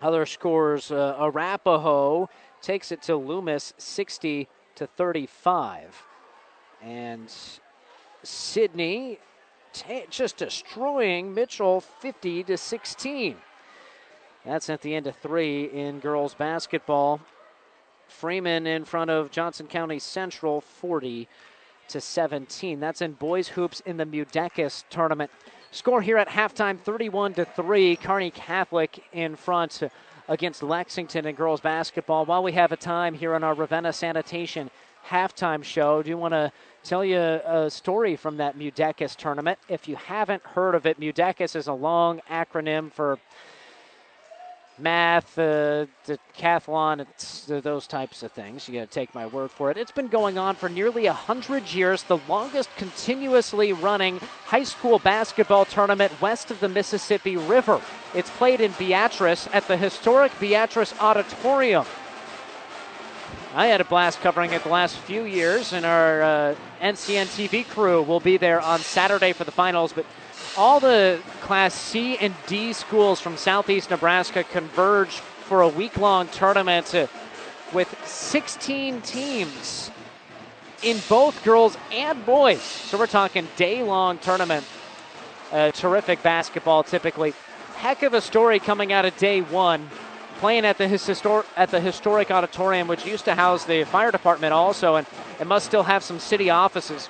Other scores, uh, Arapahoe takes it to Loomis sixty to thirty-five. And Sydney t- just destroying Mitchell fifty to sixteen. That's at the end of three in girls basketball. Freeman in front of Johnson County Central, forty to seventeen. That's in boys hoops in the Mudeckis tournament. Score here at halftime, thirty-one to three. Kearney Catholic in front against Lexington in girls basketball. While we have a time here on our Ravenna Sanitation halftime show, I do want to tell you a story from that Mudecus tournament. If you haven't heard of it, Mudecus is a long acronym for math, uh, decathlon, it's, uh, those types of things. You got to take my word for it. It's been going on for nearly one hundred years, the longest continuously running high school basketball tournament west of the Mississippi River. It's played in Beatrice at the historic Beatrice Auditorium. I had a blast covering it the last few years, and our uh, N C N T V crew will be there on Saturday for the finals, but all the Class C and D schools from Southeast Nebraska converge for a week-long tournament with sixteen teams in both girls and boys. So we're talking day-long tournament. Uh, terrific basketball typically. Heck of a story coming out of day one. Playing at the histor- at the historic auditorium, which used to house the fire department also, and it must still have some city offices.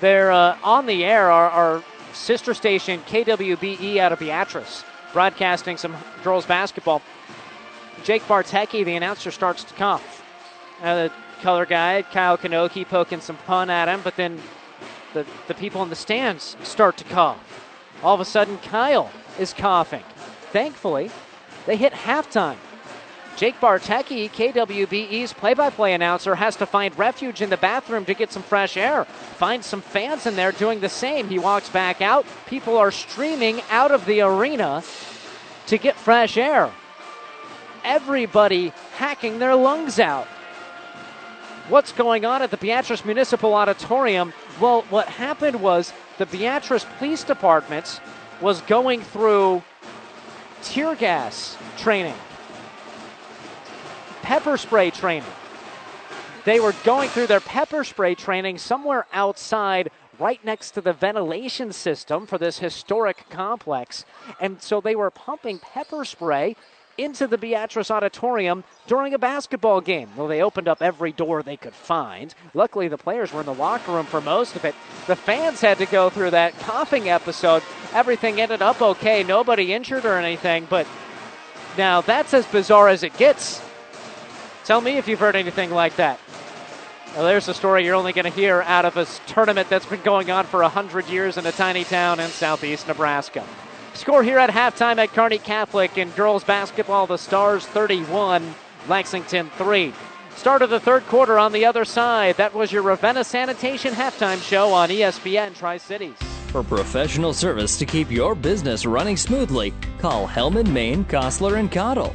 They're uh, on the air, our, our sister station, K W B E out of Beatrice, broadcasting some girls basketball. Jake Bartecki, the announcer, starts to cough. Uh, the color guy, Kyle Kanoki, poking some pun at him, but then the, the people in the stands start to cough. All of a sudden, Kyle is coughing. Thankfully, they hit halftime. Jake Bartecki, K W B E's play-by-play announcer, has to find refuge in the bathroom to get some fresh air. Finds some fans in there doing the same. He walks back out. People are streaming out of the arena to get fresh air. Everybody hacking their lungs out. What's going on at the Beatrice Municipal Auditorium? Well, what happened was the Beatrice Police Department was going through tear gas training, pepper spray training. They were going through their pepper spray training somewhere outside, right next to the ventilation system for this historic complex. And so they were pumping pepper spray into the Beatrice Auditorium during a basketball game. Well, they opened up every door they could find. Luckily, the players were in the locker room for most of it. The fans had to go through that coughing episode. Everything ended up okay. Nobody injured or anything, but now that's as bizarre as it gets. Tell me if you've heard anything like that. Well, there's a story you're only going to hear out of a tournament that's been going on for one hundred years in a tiny town in southeast Nebraska. Score here at halftime at Kearney Catholic in girls basketball, the Stars thirty-one, Lexington three. Start of the third quarter on the other side. That was your Ravenna Sanitation halftime show on E S P N Tri-Cities. For professional service to keep your business running smoothly, call Hellman Mein Kostler Cottle.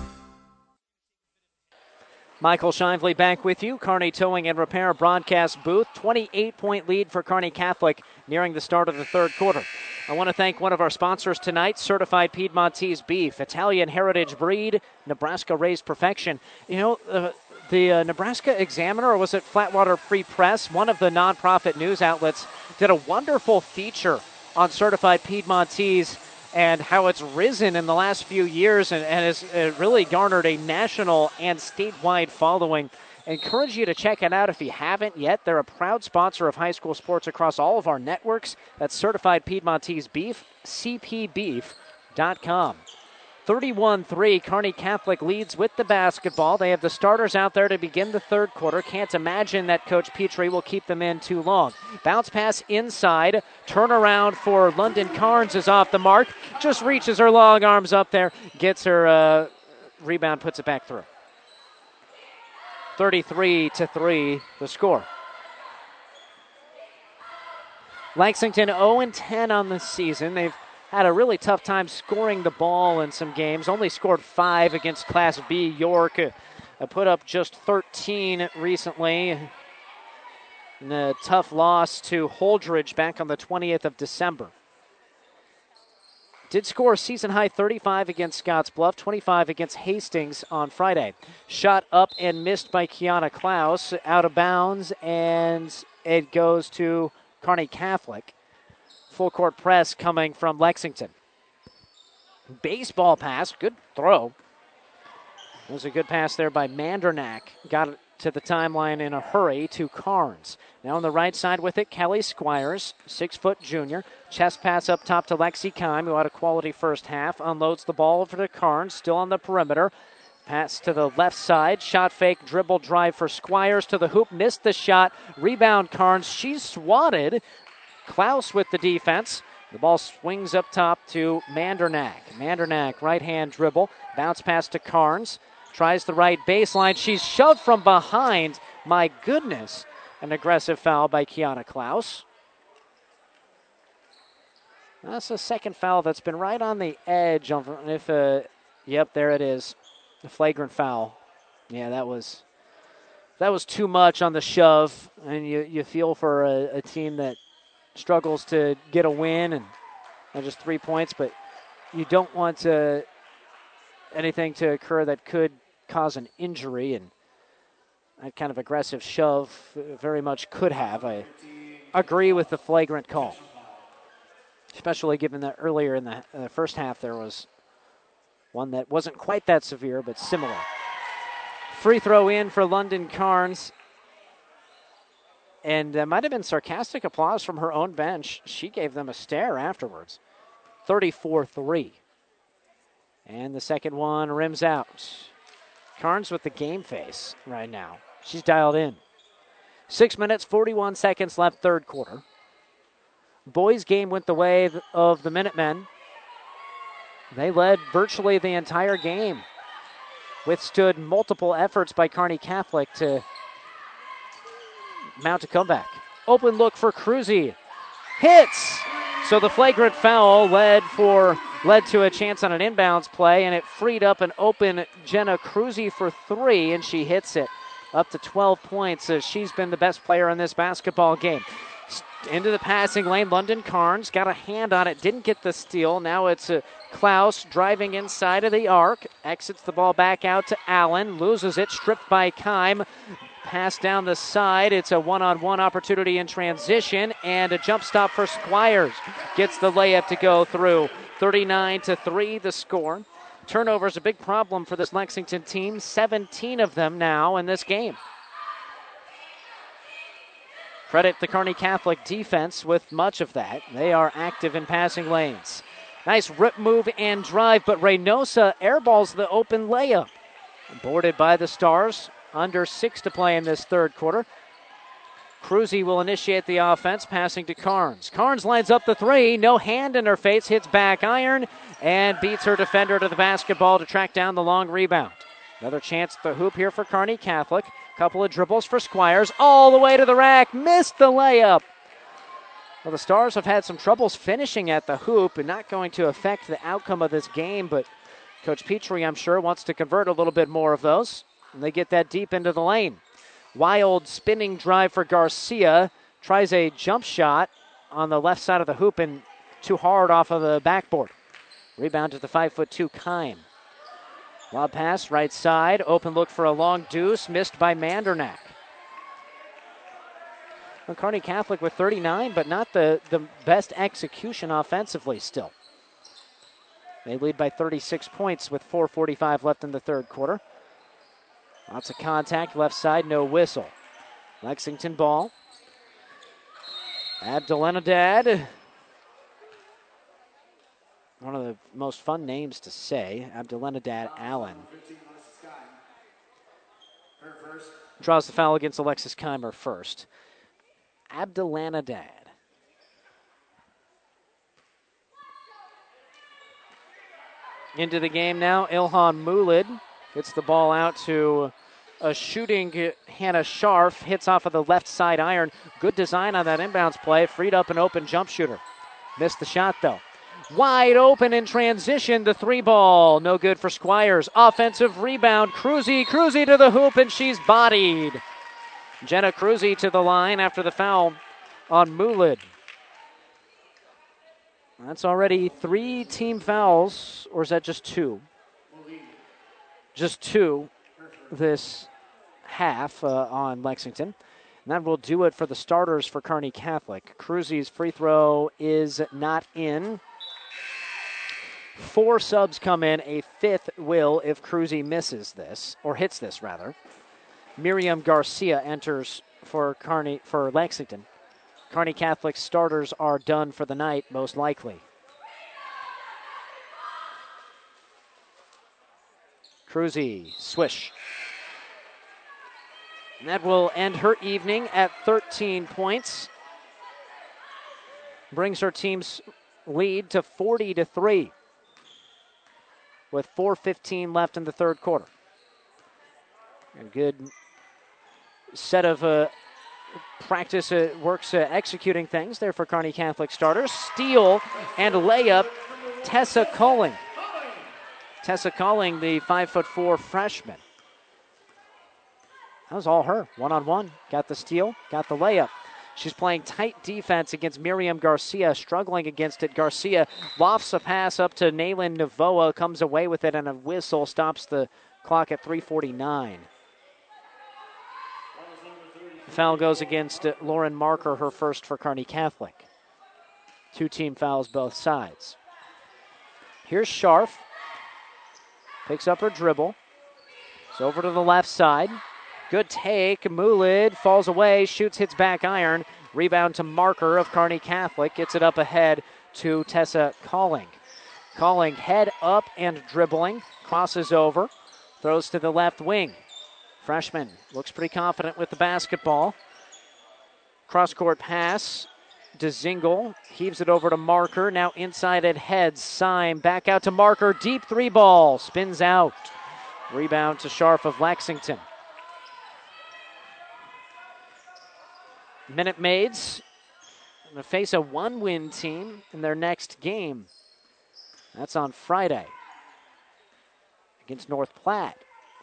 Michael Shively back with you. Kearney Towing and Repair broadcast booth. twenty-eight point lead for Kearney Catholic nearing the start of the third quarter. I want to thank one of our sponsors tonight, Certified Piedmontese Beef, Italian heritage breed, Nebraska-raised perfection. You know, uh, the uh, Nebraska Examiner, or was it Flatwater Free Press, one of the nonprofit news outlets, did a wonderful feature on Certified Piedmontese and how it's risen in the last few years and, and has uh, really garnered a national and statewide following. I encourage you to check it out if you haven't yet. They're a proud sponsor of high school sports across all of our networks. That's Certified Piedmontese Beef, c p beef dot com. thirty-one three, Kearney Catholic leads with the basketball. They have the starters out there to begin the third quarter. Can't imagine that Coach Petrie will keep them in too long. Bounce pass inside. Turnaround for London Carnes is off the mark. Just reaches her long arms up there. Gets her uh, rebound, puts it back through. thirty-three to three, the score. Lexington oh and ten on the season. They've had a really tough time scoring the ball in some games. Only scored five against Class B. York uh, put up just thirteen recently. And a tough loss to Holdridge back on the twentieth of December. Did score a season-high thirty-five against Scottsbluff, twenty-five against Hastings on Friday. Shot up and missed by Kiana Klaus, out of bounds, and it goes to Kearney Catholic. Full-court press coming from Lexington. Baseball pass, good throw. It was a good pass there by Mandernack. Got it to the timeline in a hurry to Carnes. Now on the right side with it, Callie Squires, six-foot junior. Chest pass up top to Lexi Keim, who had a quality first half. Unloads the ball over to Carnes, still on the perimeter. Pass to the left side, shot fake, dribble drive for Squires to the hoop. Missed the shot, rebound Carnes. She's swatted. Klaus with the defense. The ball swings up top to Mandernack. Mandernack, right-hand dribble. Bounce pass to Carnes. Tries the right baseline. She's shoved from behind. My goodness. An aggressive foul by Kiana Klaus. That's the second foul that's been right on the edge. If, uh, yep, there it is. A flagrant foul. Yeah, that was that was too much on the shove. And you, you feel for a, a team that struggles to get a win and not just three points, but you don't want to, anything to occur that could cause an injury, and that kind of aggressive shove very much could have. I agree with the flagrant call, especially given that earlier in the, in the first half there was one that wasn't quite that severe but similar. Free throw in for London Carnes. And there might have been sarcastic applause from her own bench. She gave them a stare afterwards. thirty-four three. And the second one rims out. Carnes with the game face right now. She's dialed in. Six minutes, forty-one seconds left, third quarter. Boys game went the way of the Minutemen. They led virtually the entire game. Withstood multiple efforts by Kearney Catholic to mount a comeback. Open look for Kruzy. Hits! So the flagrant foul led for led to a chance on an inbounds play, and it freed up an open Jenna Kruzy for three, and she hits it up to twelve points as she's been the best player in this basketball game. Into the passing lane, London Carnes got a hand on it, didn't get the steal. Now it's uh, Klaus driving inside of the arc, exits the ball back out to Allen, loses it, stripped by Keim. Pass down the side. It's a one-on-one opportunity in transition, and a jump stop for Squires. Gets the layup to go through. thirty-nine to three the score. Turnovers a big problem for this Lexington team. seventeen of them now in this game. Credit the Kearney Catholic defense with much of that. They are active in passing lanes. Nice rip move and drive, but Reynosa airballs the open layup. Boarded by the Stars. Under six to play in this third quarter. Kruzy will initiate the offense, passing to Carnes. Carnes lines up the three, no hand in her face, hits back iron, and beats her defender to the basketball to track down the long rebound. Another chance at the hoop here for Kearney Catholic. Couple of dribbles for Squires, all the way to the rack, missed the layup. Well, the Stars have had some troubles finishing at the hoop, and not going to affect the outcome of this game, but Coach Petrie, I'm sure, wants to convert a little bit more of those. And they get that deep into the lane. Wild spinning drive for Garcia. Tries a jump shot on the left side of the hoop and too hard off of the backboard. Rebound to the five foot two Keim. Lob pass right side. Open look for a long deuce. Missed by Mandernack. Well, Kearney Catholic with thirty-nine, but not the, the best execution offensively still. They lead by thirty-six points with four forty-five left in the third quarter. Lots of contact, left side, no whistle. Lexington ball. Abayenadad. One of the most fun names to say, Abayenadad Allen. Draws the foul against Alexis Keimer first. Abayenadad. Into the game now, Ilhan Moolid. Gets the ball out to a shooting Hannah Scharf. Hits off of the left side iron. Good design on that inbounds play. Freed up an open jump shooter. Missed the shot, though. Wide open in transition. The three ball. No good for Squires. Offensive rebound. Kruzy. Kruzy to the hoop, and she's bodied. Jenna Kruzy to the line after the foul on Moolid. That's already three team fouls, or is that just two? Just two this half uh, on Lexington. And that will do it for the starters for Kearney Catholic. Kruzy's free throw is not in. Four subs come in. A fifth will if Kruzy misses this, or hits this, rather. Miriam Garcia enters for Kearney, for Lexington. Kearney Catholic starters are done for the night, most likely. Kruzy, swish. And that will end her evening at thirteen points. Brings her team's lead to forty to three with four fifteen left in the third quarter. A good set of uh, practice uh, works uh, executing things there for Kearney Catholic starters. Steal and layup, Tessa Colling. Tessa Colling, the five foot four freshman. That was all her, one-on-one. Got the steal, got the layup. She's playing tight defense against Miriam Garcia, struggling against it. Garcia lofts a pass up to Malin Navoa, comes away with it, and a whistle stops the clock at three forty-nine. The foul goes against Lauren Marker, her first for Kearney Catholic. Two team fouls both sides. Here's Scharf. Picks up her dribble. It's over to the left side. Good take. Moolid falls away. Shoots, hits back iron. Rebound to Marker of Kearney Catholic. Gets it up ahead to Tessa Colling. Colling head up and dribbling. Crosses over. Throws to the left wing. Freshman looks pretty confident with the basketball. Cross-court pass. Dezingle heaves it over to Marker. Now inside it heads. Syme back out to Marker. Deep three ball. Spins out. Rebound to Scharf of Lexington. Minute Maids going to face a one-win team in their next game. That's on Friday against North Platte.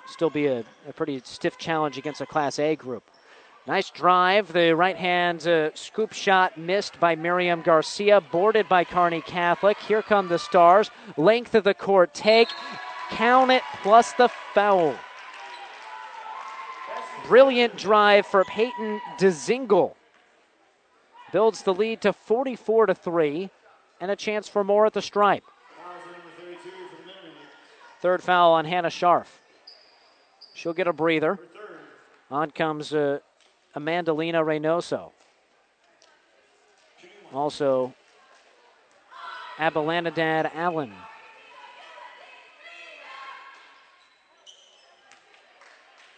Still be a, a pretty stiff challenge against a Class A group. Nice drive. The right-hand uh, scoop shot missed by Miriam Garcia, boarded by Kearney Catholic. Here come the Stars. Length of the court take. Count it, plus the foul. Brilliant drive for Peyton Dezingle. Builds the lead to forty-four to three, and a chance for more at the stripe. Third foul on Hannah Scharf. She'll get a breather. On comes uh, Amandalina Reynoso. Also, Abayenadad Allen.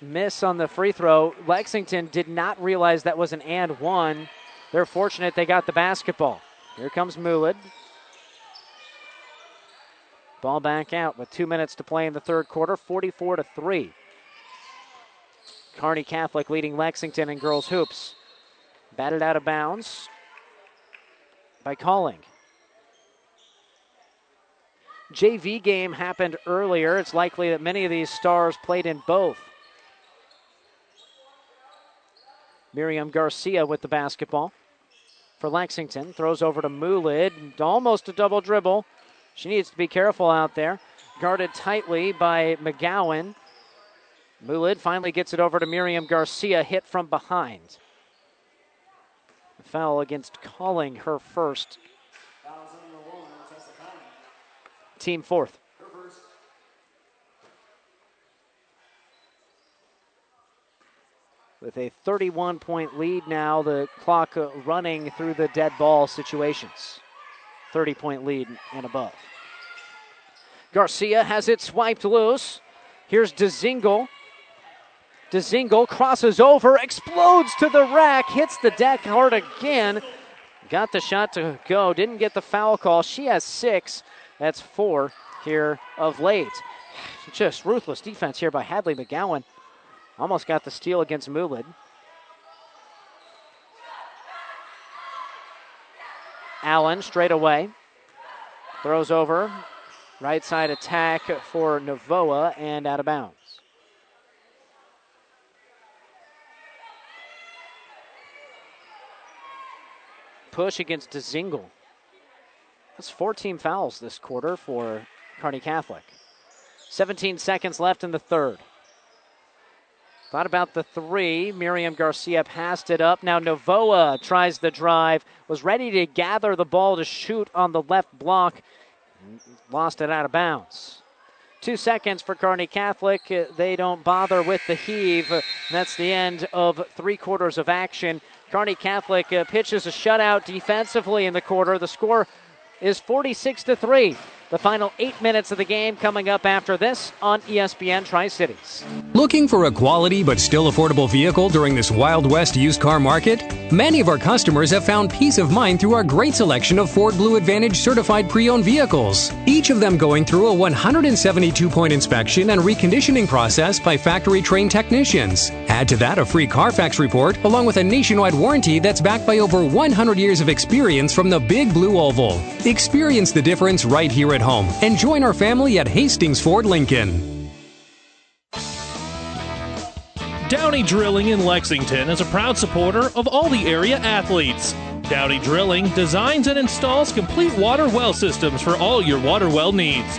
Miss on the free throw. Lexington did not realize that was an and one. They're fortunate they got the basketball. Here comes Moolid. Ball back out with two minutes to play in the third quarter, forty-four to three. Kearney Catholic leading Lexington in girls hoops. Batted out of bounds by Colling. J V game happened earlier. It's likely that many of these stars played in both. Miriam Garcia with the basketball for Lexington. Throws over to Moolid. Almost a double dribble. She needs to be careful out there. Guarded tightly by McGowan. Moolid finally gets it over to Miriam Garcia. Hit from behind. A foul against Colling, her first. Team fourth. With a thirty-one point lead now, the clock running through the dead ball situations. thirty point lead and above. Garcia has it swiped loose. Here's Dezingle. Dezingle crosses over, explodes to the rack, hits the deck hard again. Got the shot to go, didn't get the foul call. She has six. That's four here of late. Just ruthless defense here by Hadley McGowan. Almost got the steal against Moolid. Allen straight away. Throws over. Right side attack for Navoa and out of bounds. Push against Dezingle. That's fourteen fouls this quarter for Kearney Catholic. seventeen seconds left in the third. Thought about the three. Miriam Garcia passed it up. Now Navoa tries the drive. Was ready to gather the ball to shoot on the left block. Lost it out of bounds. Two seconds for Kearney Catholic. They don't bother with the heave. That's the end of three quarters of action. Kearney Catholic pitches a shutout defensively in the quarter. The score is forty-six to three. The final eight minutes of the game coming up after this on E S P N Tri-Cities. Looking for a quality but still affordable vehicle during this Wild West used car market? Many of our customers have found peace of mind through our great selection of Ford Blue Advantage certified pre-owned vehicles, each of them going through a one hundred seventy-two point inspection and reconditioning process by factory-trained technicians. Add to that a free Carfax report along with a nationwide warranty that's backed by over one hundred years of experience from the Big Blue Oval. Experience the difference right here at home and join our family at Hastings Ford Lincoln. Downey Drilling in Lexington is a proud supporter of all the area athletes. Downey Drilling designs and installs complete water well systems for all your water well needs.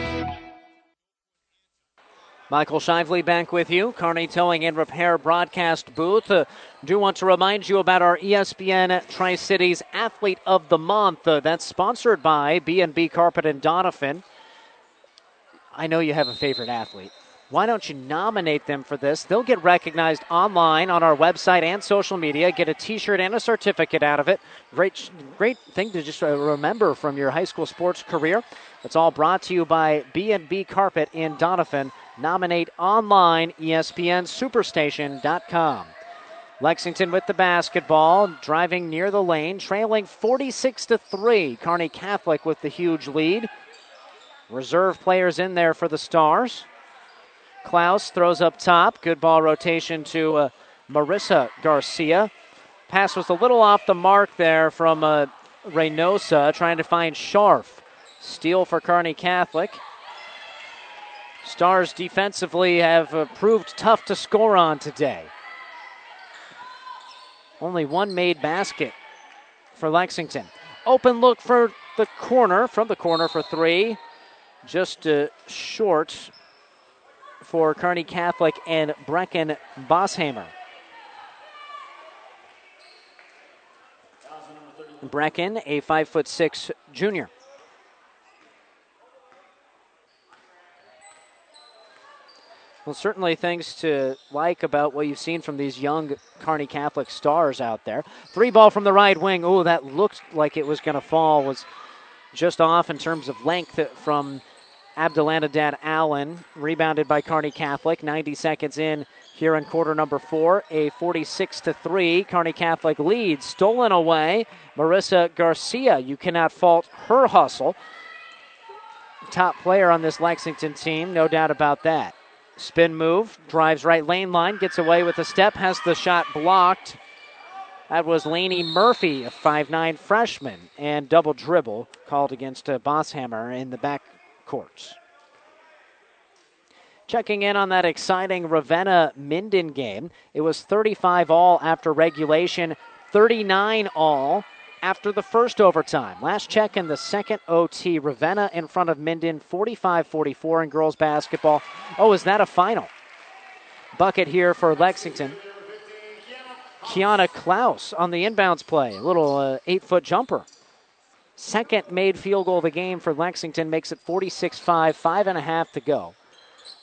Michael Shively back with you. Kearney Towing and Repair broadcast booth. Uh, Do want to remind you about our E S P N Tri-Cities Athlete of the Month. Uh, that's sponsored by B and B Carpet and Donovan. I know you have a favorite athlete. Why don't you nominate them for this? They'll get recognized online on our website and social media. Get a T-shirt and a certificate out of it. Great, great thing to just remember from your high school sports career. It's all brought to you by B and B Carpet and Donovan. Nominate online, E S P N Superstation dot com. Lexington with the basketball, driving near the lane, trailing forty-six to three. Kearney Catholic with the huge lead. Reserve players in there for the Stars. Klaus throws up top. Good ball rotation to uh, Marissa Garcia. Pass was a little off the mark there from uh, Reynosa, trying to find Scharf. Steal for Kearney Catholic. Stars defensively have uh, proved tough to score on today. Only one made basket for Lexington. Open look for the corner, from the corner for three. Just uh, short for Kearney Catholic and Brecken Bosshamer. Brecken, a five foot six junior. Well, certainly things to like about what you've seen from these young Kearney Catholic Stars out there. Three ball from the right wing. Oh, that looked like it was going to fall. Was just off in terms of length from Abayenadad Allen. Rebounded by Kearney Catholic. ninety seconds in here in quarter number four. A forty-six to three Kearney Catholic lead. Stolen away. Marissa Garcia. You cannot fault her hustle. Top player on this Lexington team. No doubt about that. Spin move, drives right lane line, gets away with a step, has the shot blocked. That was Laney Murphy, a five nine freshman, and double dribble called against Bosshamer in the backcourt. Checking in on that exciting Ravenna Minden game, it was thirty-five all after regulation, thirty-nine all after the first overtime. Last check in the second O T, Ravenna in front of Minden, forty-five forty-four in girls basketball. Oh, is that a final? Bucket here for Lexington. Kiana Klaus on the inbounds play, a little uh, eight-foot jumper. Second made field goal of the game for Lexington, makes it forty-six five, five and a half to go.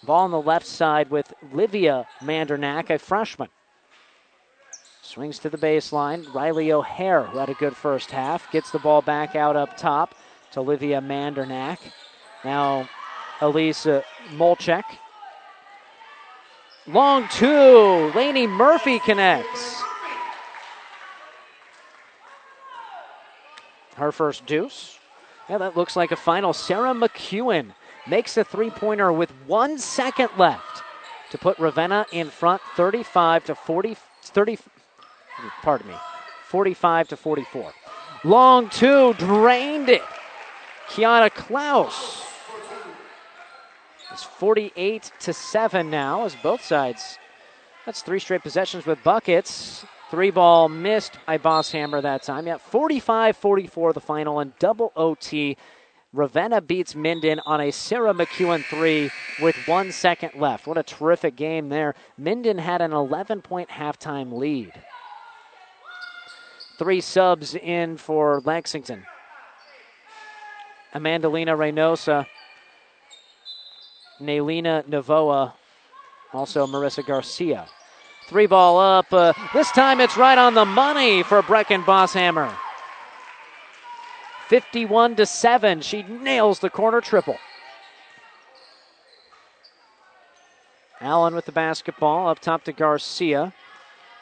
Ball on the left side with Livia Mandernack, a freshman. Swings to the baseline. Riley O'Hare, who had a good first half, gets the ball back out up top to Livia Mandernack. Now Elisa Molchek. Long two. Laney Murphy connects. Her first deuce. Yeah, that looks like a final. Sarah McEwen makes a three-pointer with one second left to put Ravenna in front, thirty-five to forty-five. thirty Pardon me, forty-five to forty-four. Long two, drained it. Kiana Klaus. It's forty-eight to seven now as both sides. That's three straight possessions with buckets. Three ball missed by Bosshamer that time. Yeah, forty-five forty-four the final in double O T. Ravenna beats Minden on a Sarah McEwen three with one second left. What a terrific game there. Minden had an eleven-point halftime lead. Three subs in for Lexington. Amandalina Reynosa, Nailina Navoa, also Marissa Garcia. Three ball up. Uh, this time it's right on the money for Brecken Bosshamer. fifty-one to seven. She nails the corner triple. Allen with the basketball. Up top to Garcia.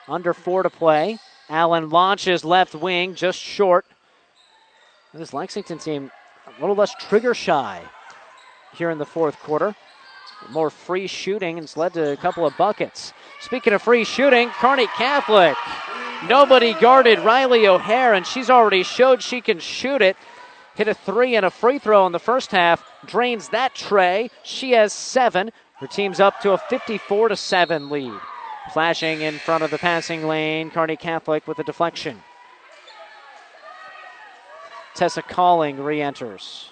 Under four to play. Allen launches left wing, just short. This Lexington team a little less trigger shy here in the fourth quarter. More free shooting, and it's led to a couple of buckets. Speaking of free shooting, Kearney Catholic. Nobody guarded Riley O'Hare, and she's already showed she can shoot it. Hit a three and a free throw in the first half. Drains that tray. She has seven. Her team's up to a fifty-four to seven lead. Flashing in front of the passing lane, Kearney Catholic with a deflection. Tessa Colling re-enters.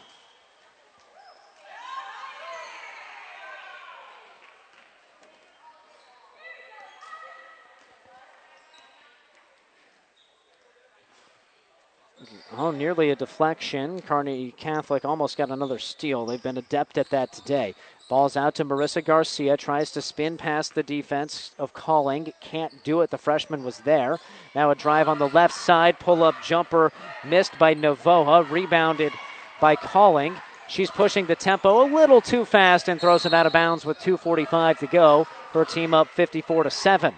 Oh, nearly a deflection. Kearney Catholic almost got another steal. They've been adept at that today. Ball's out to Marissa Garcia. Tries to spin past the defense of Colling. Can't do it. The freshman was there. Now a drive on the left side. Pull-up jumper missed by Navoa. Rebounded by Colling. She's pushing the tempo a little too fast and throws it out of bounds with two forty-five to go. Her team up fifty-four to seven.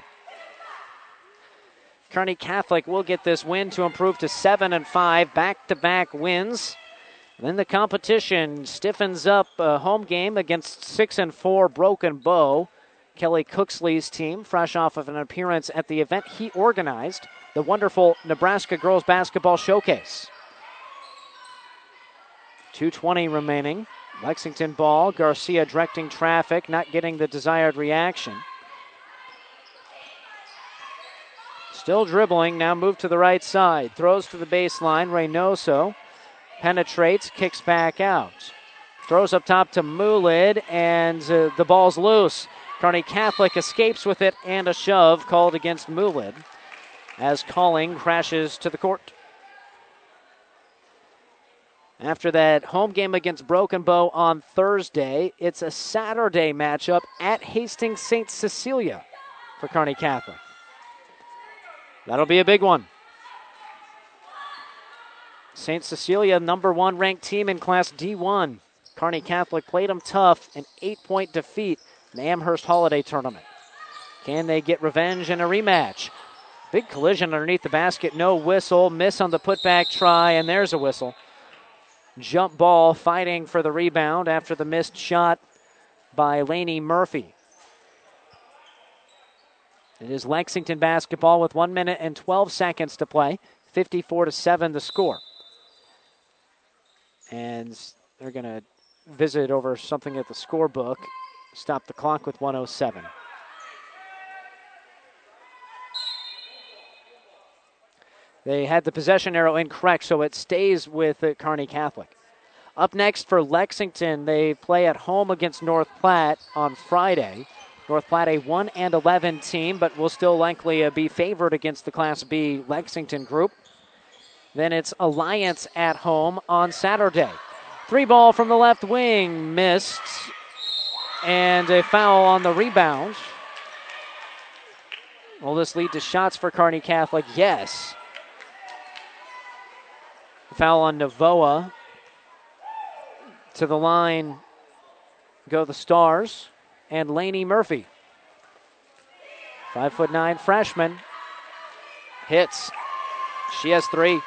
Kearney Catholic will get this win to improve to seven and five, back-to-back wins. Then the competition stiffens up a home game against six and four Broken Bow. Kelly Cooksley's team, fresh off of an appearance at the event he organized, the wonderful Nebraska Girls Basketball Showcase. two twenty remaining. Lexington ball, Garcia directing traffic, not getting the desired reaction. Still dribbling, now moved to the right side. Throws to the baseline. Reynoso penetrates, kicks back out. Throws up top to Moolid, and uh, the ball's loose. Kearney Catholic escapes with it, and a shove called against Moolid as Colling crashes to the court. After that home game against Broken Bow on Thursday, it's a Saturday matchup at Hastings Saint Cecilia for Kearney Catholic. That'll be a big one. Saint Cecilia, number one ranked team in Class D one. Kearney Catholic played them tough, an eight-point defeat in the Amherst Holiday Tournament. Can they get revenge in a rematch? Big collision underneath the basket, no whistle, miss on the putback try, and there's a whistle. Jump ball fighting for the rebound after the missed shot by Laney Murphy. It is Lexington basketball with one minute and twelve seconds to play. fifty-four to seven the score. And they're going to visit over something at the scorebook. Stop the clock with one oh seven. They had the possession arrow incorrect, so it stays with Kearney Catholic. Up next for Lexington, they play at home against North Platte on Friday. North Platte, a one and eleven team, but will still likely uh, be favored against the Class B Lexington group. Then it's Alliance at home on Saturday. Three ball from the left wing, missed, and a foul on the rebound. Will this lead to shots for Kearney Catholic? Yes. Foul on Navoa. To the line go the Stars. And Laney Murphy, five foot nine freshman, hits. She has three.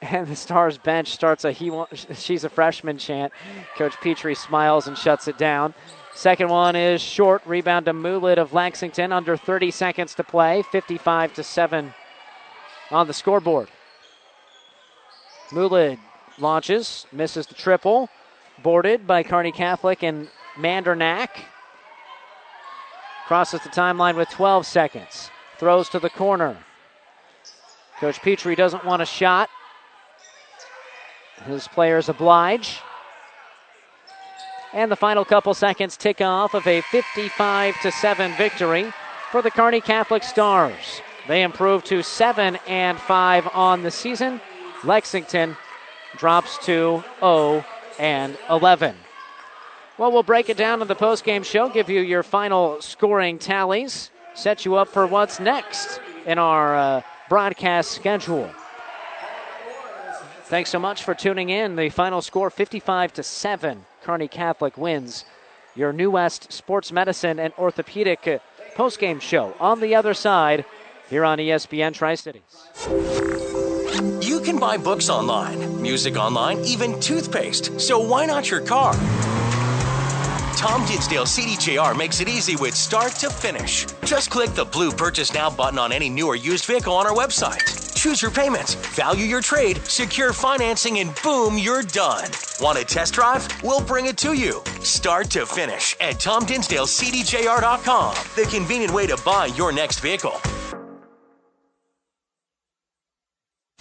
and the Stars bench starts a he won't, she's a freshman chant. Coach Petrie smiles and shuts it down. Second one is short. Rebound to Moolid of Lexington. Under thirty seconds to play. fifty-five to seven on the scoreboard. Moolid launches, misses the triple. Boarded by Kearney Catholic and Mandernack. Crosses the timeline with twelve seconds. Throws to the corner. Coach Petrie doesn't want a shot. His players oblige. And the final couple seconds tick off of a fifty-five to seven victory for the Kearney Catholic Stars. They improve to seven and five on the season. Lexington drops to oh and eleven. Well, we'll break it down in the postgame show, give you your final scoring tallies, set you up for what's next in our uh, broadcast schedule. Thanks so much for tuning in. The final score, fifty-five to seven. Kearney Catholic wins. Your New West Sports Medicine and Orthopedic postgame show on the other side here on E S P N Tri-Cities. You can buy books online, music online, even toothpaste. So why not your car? Tom Didsdale C D J R makes it easy with start to finish. Just click the blue Purchase Now button on any new or used vehicle on our website. Choose your payments, value your trade, secure financing, and boom, you're done. Want a test drive? We'll bring it to you. Start to finish at Tom Dinsdale C D J R dot com. The convenient way to buy your next vehicle.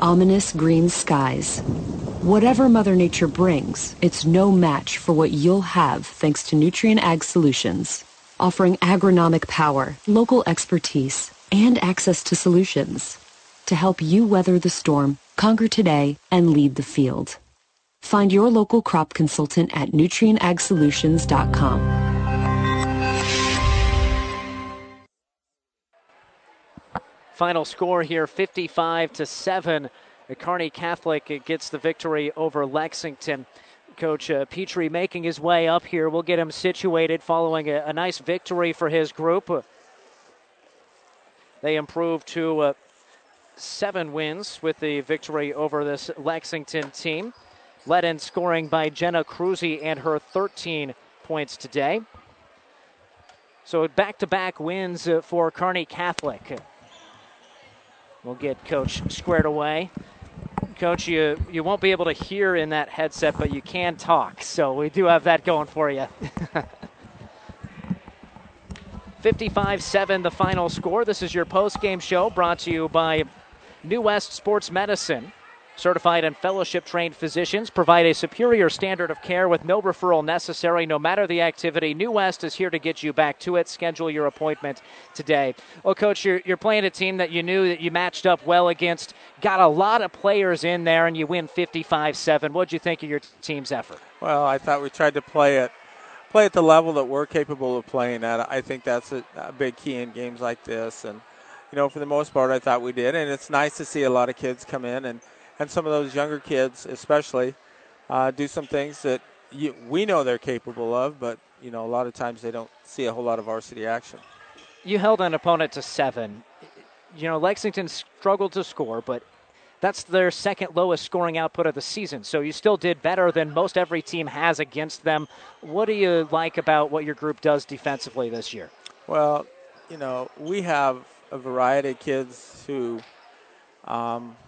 ominous green skies. Whatever Mother Nature brings, it's no match for what you'll have thanks to Nutrien Ag Solutions, offering agronomic power, local expertise, and access to solutions to help you weather the storm, conquer today, and lead the field. Find your local crop consultant at Nutrien Ag Solutions dot com. Final score here, fifty-five to seven. The Kearney Catholic gets the victory over Lexington. Coach uh, Petrie making his way up here. We'll get him situated following a, a nice victory for his group. They improved to uh, seven wins with the victory over this Lexington team. Led in scoring by Jenna Kruzy and her thirteen points today. So back-to-back wins uh, for Kearney Catholic. We'll get Coach squared away. Coach, you, you won't be able to hear in that headset, but you can talk. So we do have that going for you. fifty-five seven, the final score. This is your post-game show brought to you by New West Sports Medicine. Certified and fellowship-trained physicians provide a superior standard of care with no referral necessary, no matter the activity. New West is here to get you back to it. Schedule your appointment today. Well, Coach, you're, you're playing a team that you knew that you matched up well against, got a lot of players in there, and you win fifty-five seven. What did you think of your team's effort? Well, I thought we tried to play at, play at the level that we're capable of playing at. I think that's a, a big key in games like this. And, you know, for the most part, I thought we did. And it's nice to see a lot of kids come in and, and some of those younger kids especially uh, do some things that you, we know they're capable of, but, you know, a lot of times they don't see a whole lot of varsity action. You held an opponent to seven. You know, Lexington struggled to score, but that's their second lowest scoring output of the season, so you still did better than most every team has against them. What do you like about what your group does defensively this year? Well, you know, we have a variety of kids who um, –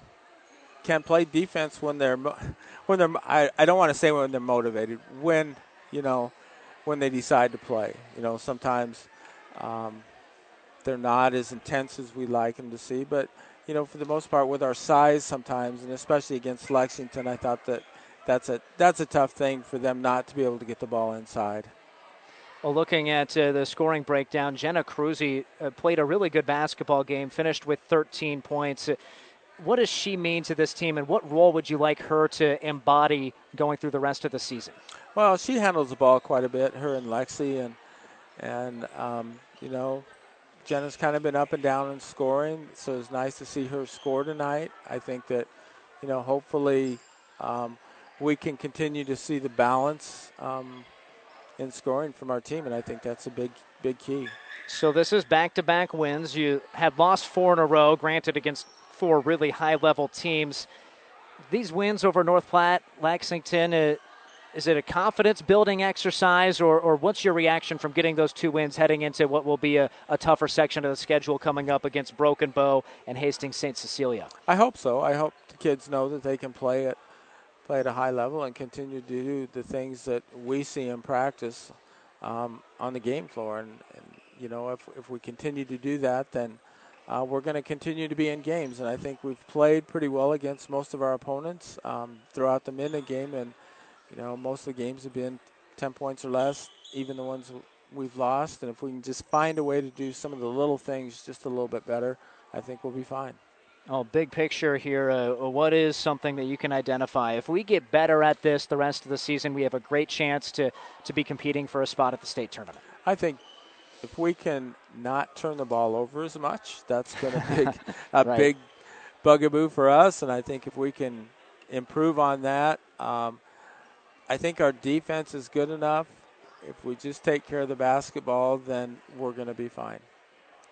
can play defense when they're when they're I, I don't want to say when they're motivated, when you know when they decide to play. You know, sometimes um, they're not as intense as we like them to see, but you know, for the most part, with our size sometimes, and especially against Lexington, I thought that that's a that's a tough thing for them not to be able to get the ball inside. Well, looking at uh, the scoring breakdown, Jenna Kruzy uh, played a really good basketball game, finished with thirteen points. what does she mean to this team, and what role would you like her to embody going through the rest of the season? Well, she handles the ball quite a bit, her and Lexi, and, and um, you know, Jenna's kind of been up and down in scoring, so it's nice to see her score tonight. I think that, you know, hopefully um, we can continue to see the balance um, in scoring from our team, and I think that's a big, big key. So this is back-to-back wins. You have lost four in a row, granted against four really high-level teams. These wins over North Platte, Lexington, uh, is it a confidence-building exercise, or, or what's your reaction from getting those two wins heading into what will be a, a tougher section of the schedule coming up against Broken Bow and Hastings Saint Cecilia? I hope so. I hope the kids know that they can play at, play at a high level and continue to do the things that we see in practice um, on the game floor. And, and you know, if, if we continue to do that, then uh, we're going to continue to be in games. And I think we've played pretty well against most of our opponents um, throughout the Minden game, and you know, most of the games have been ten points or less, even the ones we've lost. And if we can just find a way to do some of the little things just a little bit better, I think we'll be fine. Oh, big picture here. Uh, what is something that you can identify? If we get better at this the rest of the season, we have a great chance to, to be competing for a spot at the state tournament. I think if we can not turn the ball over as much, that's been a big, a right. big bugaboo for us. And I think if we can improve on that, um, I think our defense is good enough. If we just take care of the basketball, then we're going to be fine.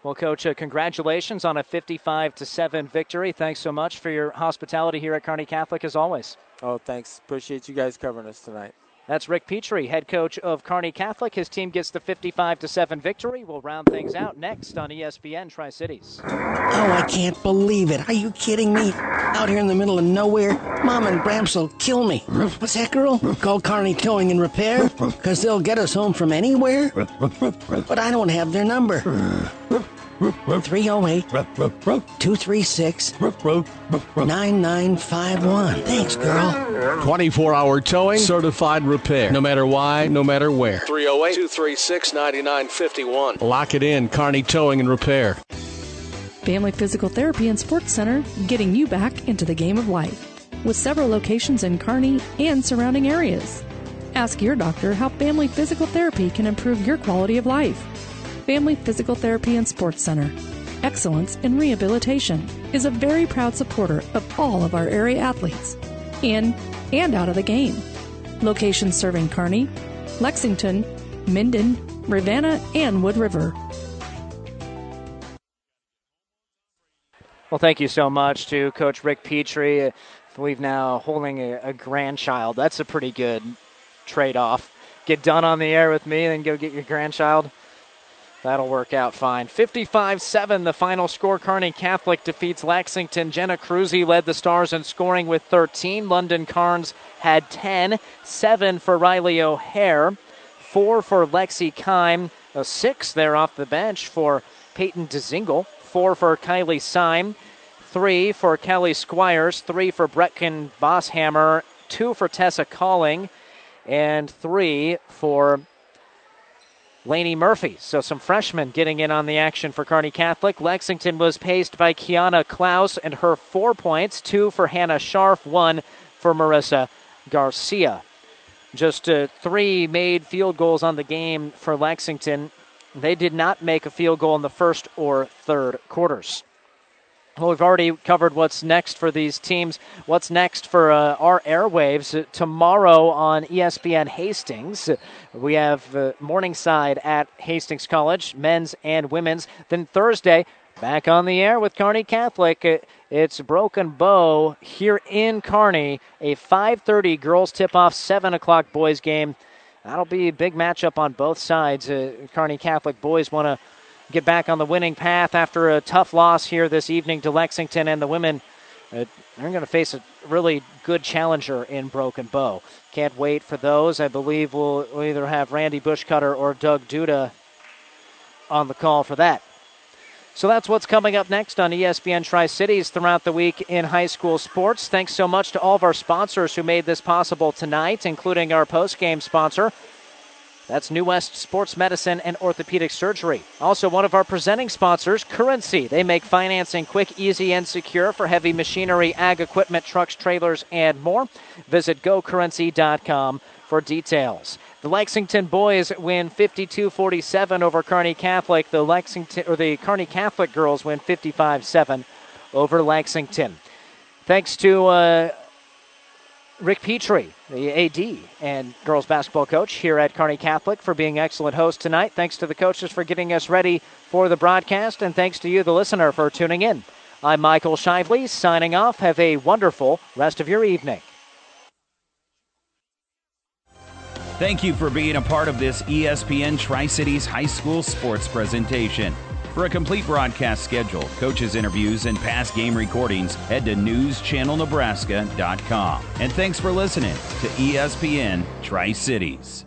Well, Coach, uh, congratulations on a fifty-five to seven victory. Thanks so much for your hospitality here at Kearney Catholic, as always. Oh, thanks. Appreciate you guys covering us tonight. That's Rick Petrie, head coach of Kearney Catholic. His team gets the fifty-five to seven victory. We'll round things out next on E S P N Tri-Cities. Oh, I can't believe it. Are you kidding me? Out here in the middle of nowhere, Mom and Bramps will kill me. What's that, girl? Call Kearney Towing and Repair? Because they'll get us home from anywhere? But I don't have their number. three oh eight, two three six, nine nine five one. Thanks, girl. twenty-four hour towing, certified repair. No matter why, no matter where. three oh eight, two three six, nine nine five one. Lock it in, Kearney Towing and Repair. Family Physical Therapy and Sports Center, getting you back into the game of life. With several locations in Kearney and surrounding areas. Ask your doctor how Family Physical Therapy can improve your quality of life. Family Physical Therapy and Sports Center. Excellence in Rehabilitation is a very proud supporter of all of our area athletes, in and out of the game. Locations serving Kearney, Lexington, Minden, Ravenna, and Wood River. Well, thank you so much to Coach Rick Petrie. I believe now holding a, a grandchild. That's a pretty good trade-off. Get done on the air with me, then go get your grandchild. That'll work out fine. fifty-five seven, the final score. Kearney Catholic defeats Lexington. Jenna Kruzy led the Stars in scoring with thirteen. London Carnes had ten. seven for Riley O'Hare. four for Lexi Keim. A six there off the bench for Peyton Dezingle. four for Kylie Syme. three for Callie Squires. three for Brecken Bosshamer. two for Tessa Colling. And three for Laney Murphy. So some freshmen getting in on the action for Kearney Catholic. Lexington was paced by Kiana Klaus and her four points, two for Hannah Scharf, one for Marissa Garcia. Just uh, three made field goals on the game for Lexington. They did not make a field goal in the first or third quarters. Well, we've already covered what's next for these teams. What's next for uh, our airwaves uh, tomorrow on E S P N Hastings? Uh, we have uh, Morningside at Hastings College, men's and women's. Then Thursday, back on the air with Kearney Catholic. Uh, it's Broken Bow here in Kearney. A five thirty girls tip-off, seven o'clock boys game. That'll be a big matchup on both sides. Uh, Kearney Catholic boys want to get back on the winning path after a tough loss here this evening to Lexington, and the women, uh, they're going to face a really good challenger in Broken Bow. Can't wait for those. I believe we'll, we'll either have Randy Bushcutter or Doug Duda on the call for that. So that's what's coming up next on E S P N Tri-Cities throughout the week in high school sports. Thanks so much to all of our sponsors who made this possible tonight, including our post-game sponsor, That's New West Sports Medicine and Orthopedic Surgery. Also, one of our presenting sponsors, Currency. They make financing quick, easy, and secure for heavy machinery, ag equipment, trucks, trailers, and more. Visit go currency dot com for details. The Lexington boys win fifty-two forty-seven over Kearney Catholic. The Lexington or the Kearney Catholic girls win fifty-five seven over Lexington. Thanks to uh, Rick Petrie, the A D and girls basketball coach here at Kearney Catholic, for being excellent host tonight. Thanks to the coaches for getting us ready for the broadcast, and thanks to you, the listener, for tuning in. I'm Michael Shively, signing off. Have a wonderful rest of your evening. Thank you for being a part of this E S P N Tri-Cities High School Sports presentation. For a complete broadcast schedule, coaches' interviews, and past game recordings, head to news channel nebraska dot com. And thanks for listening to E S P N Tri-Cities.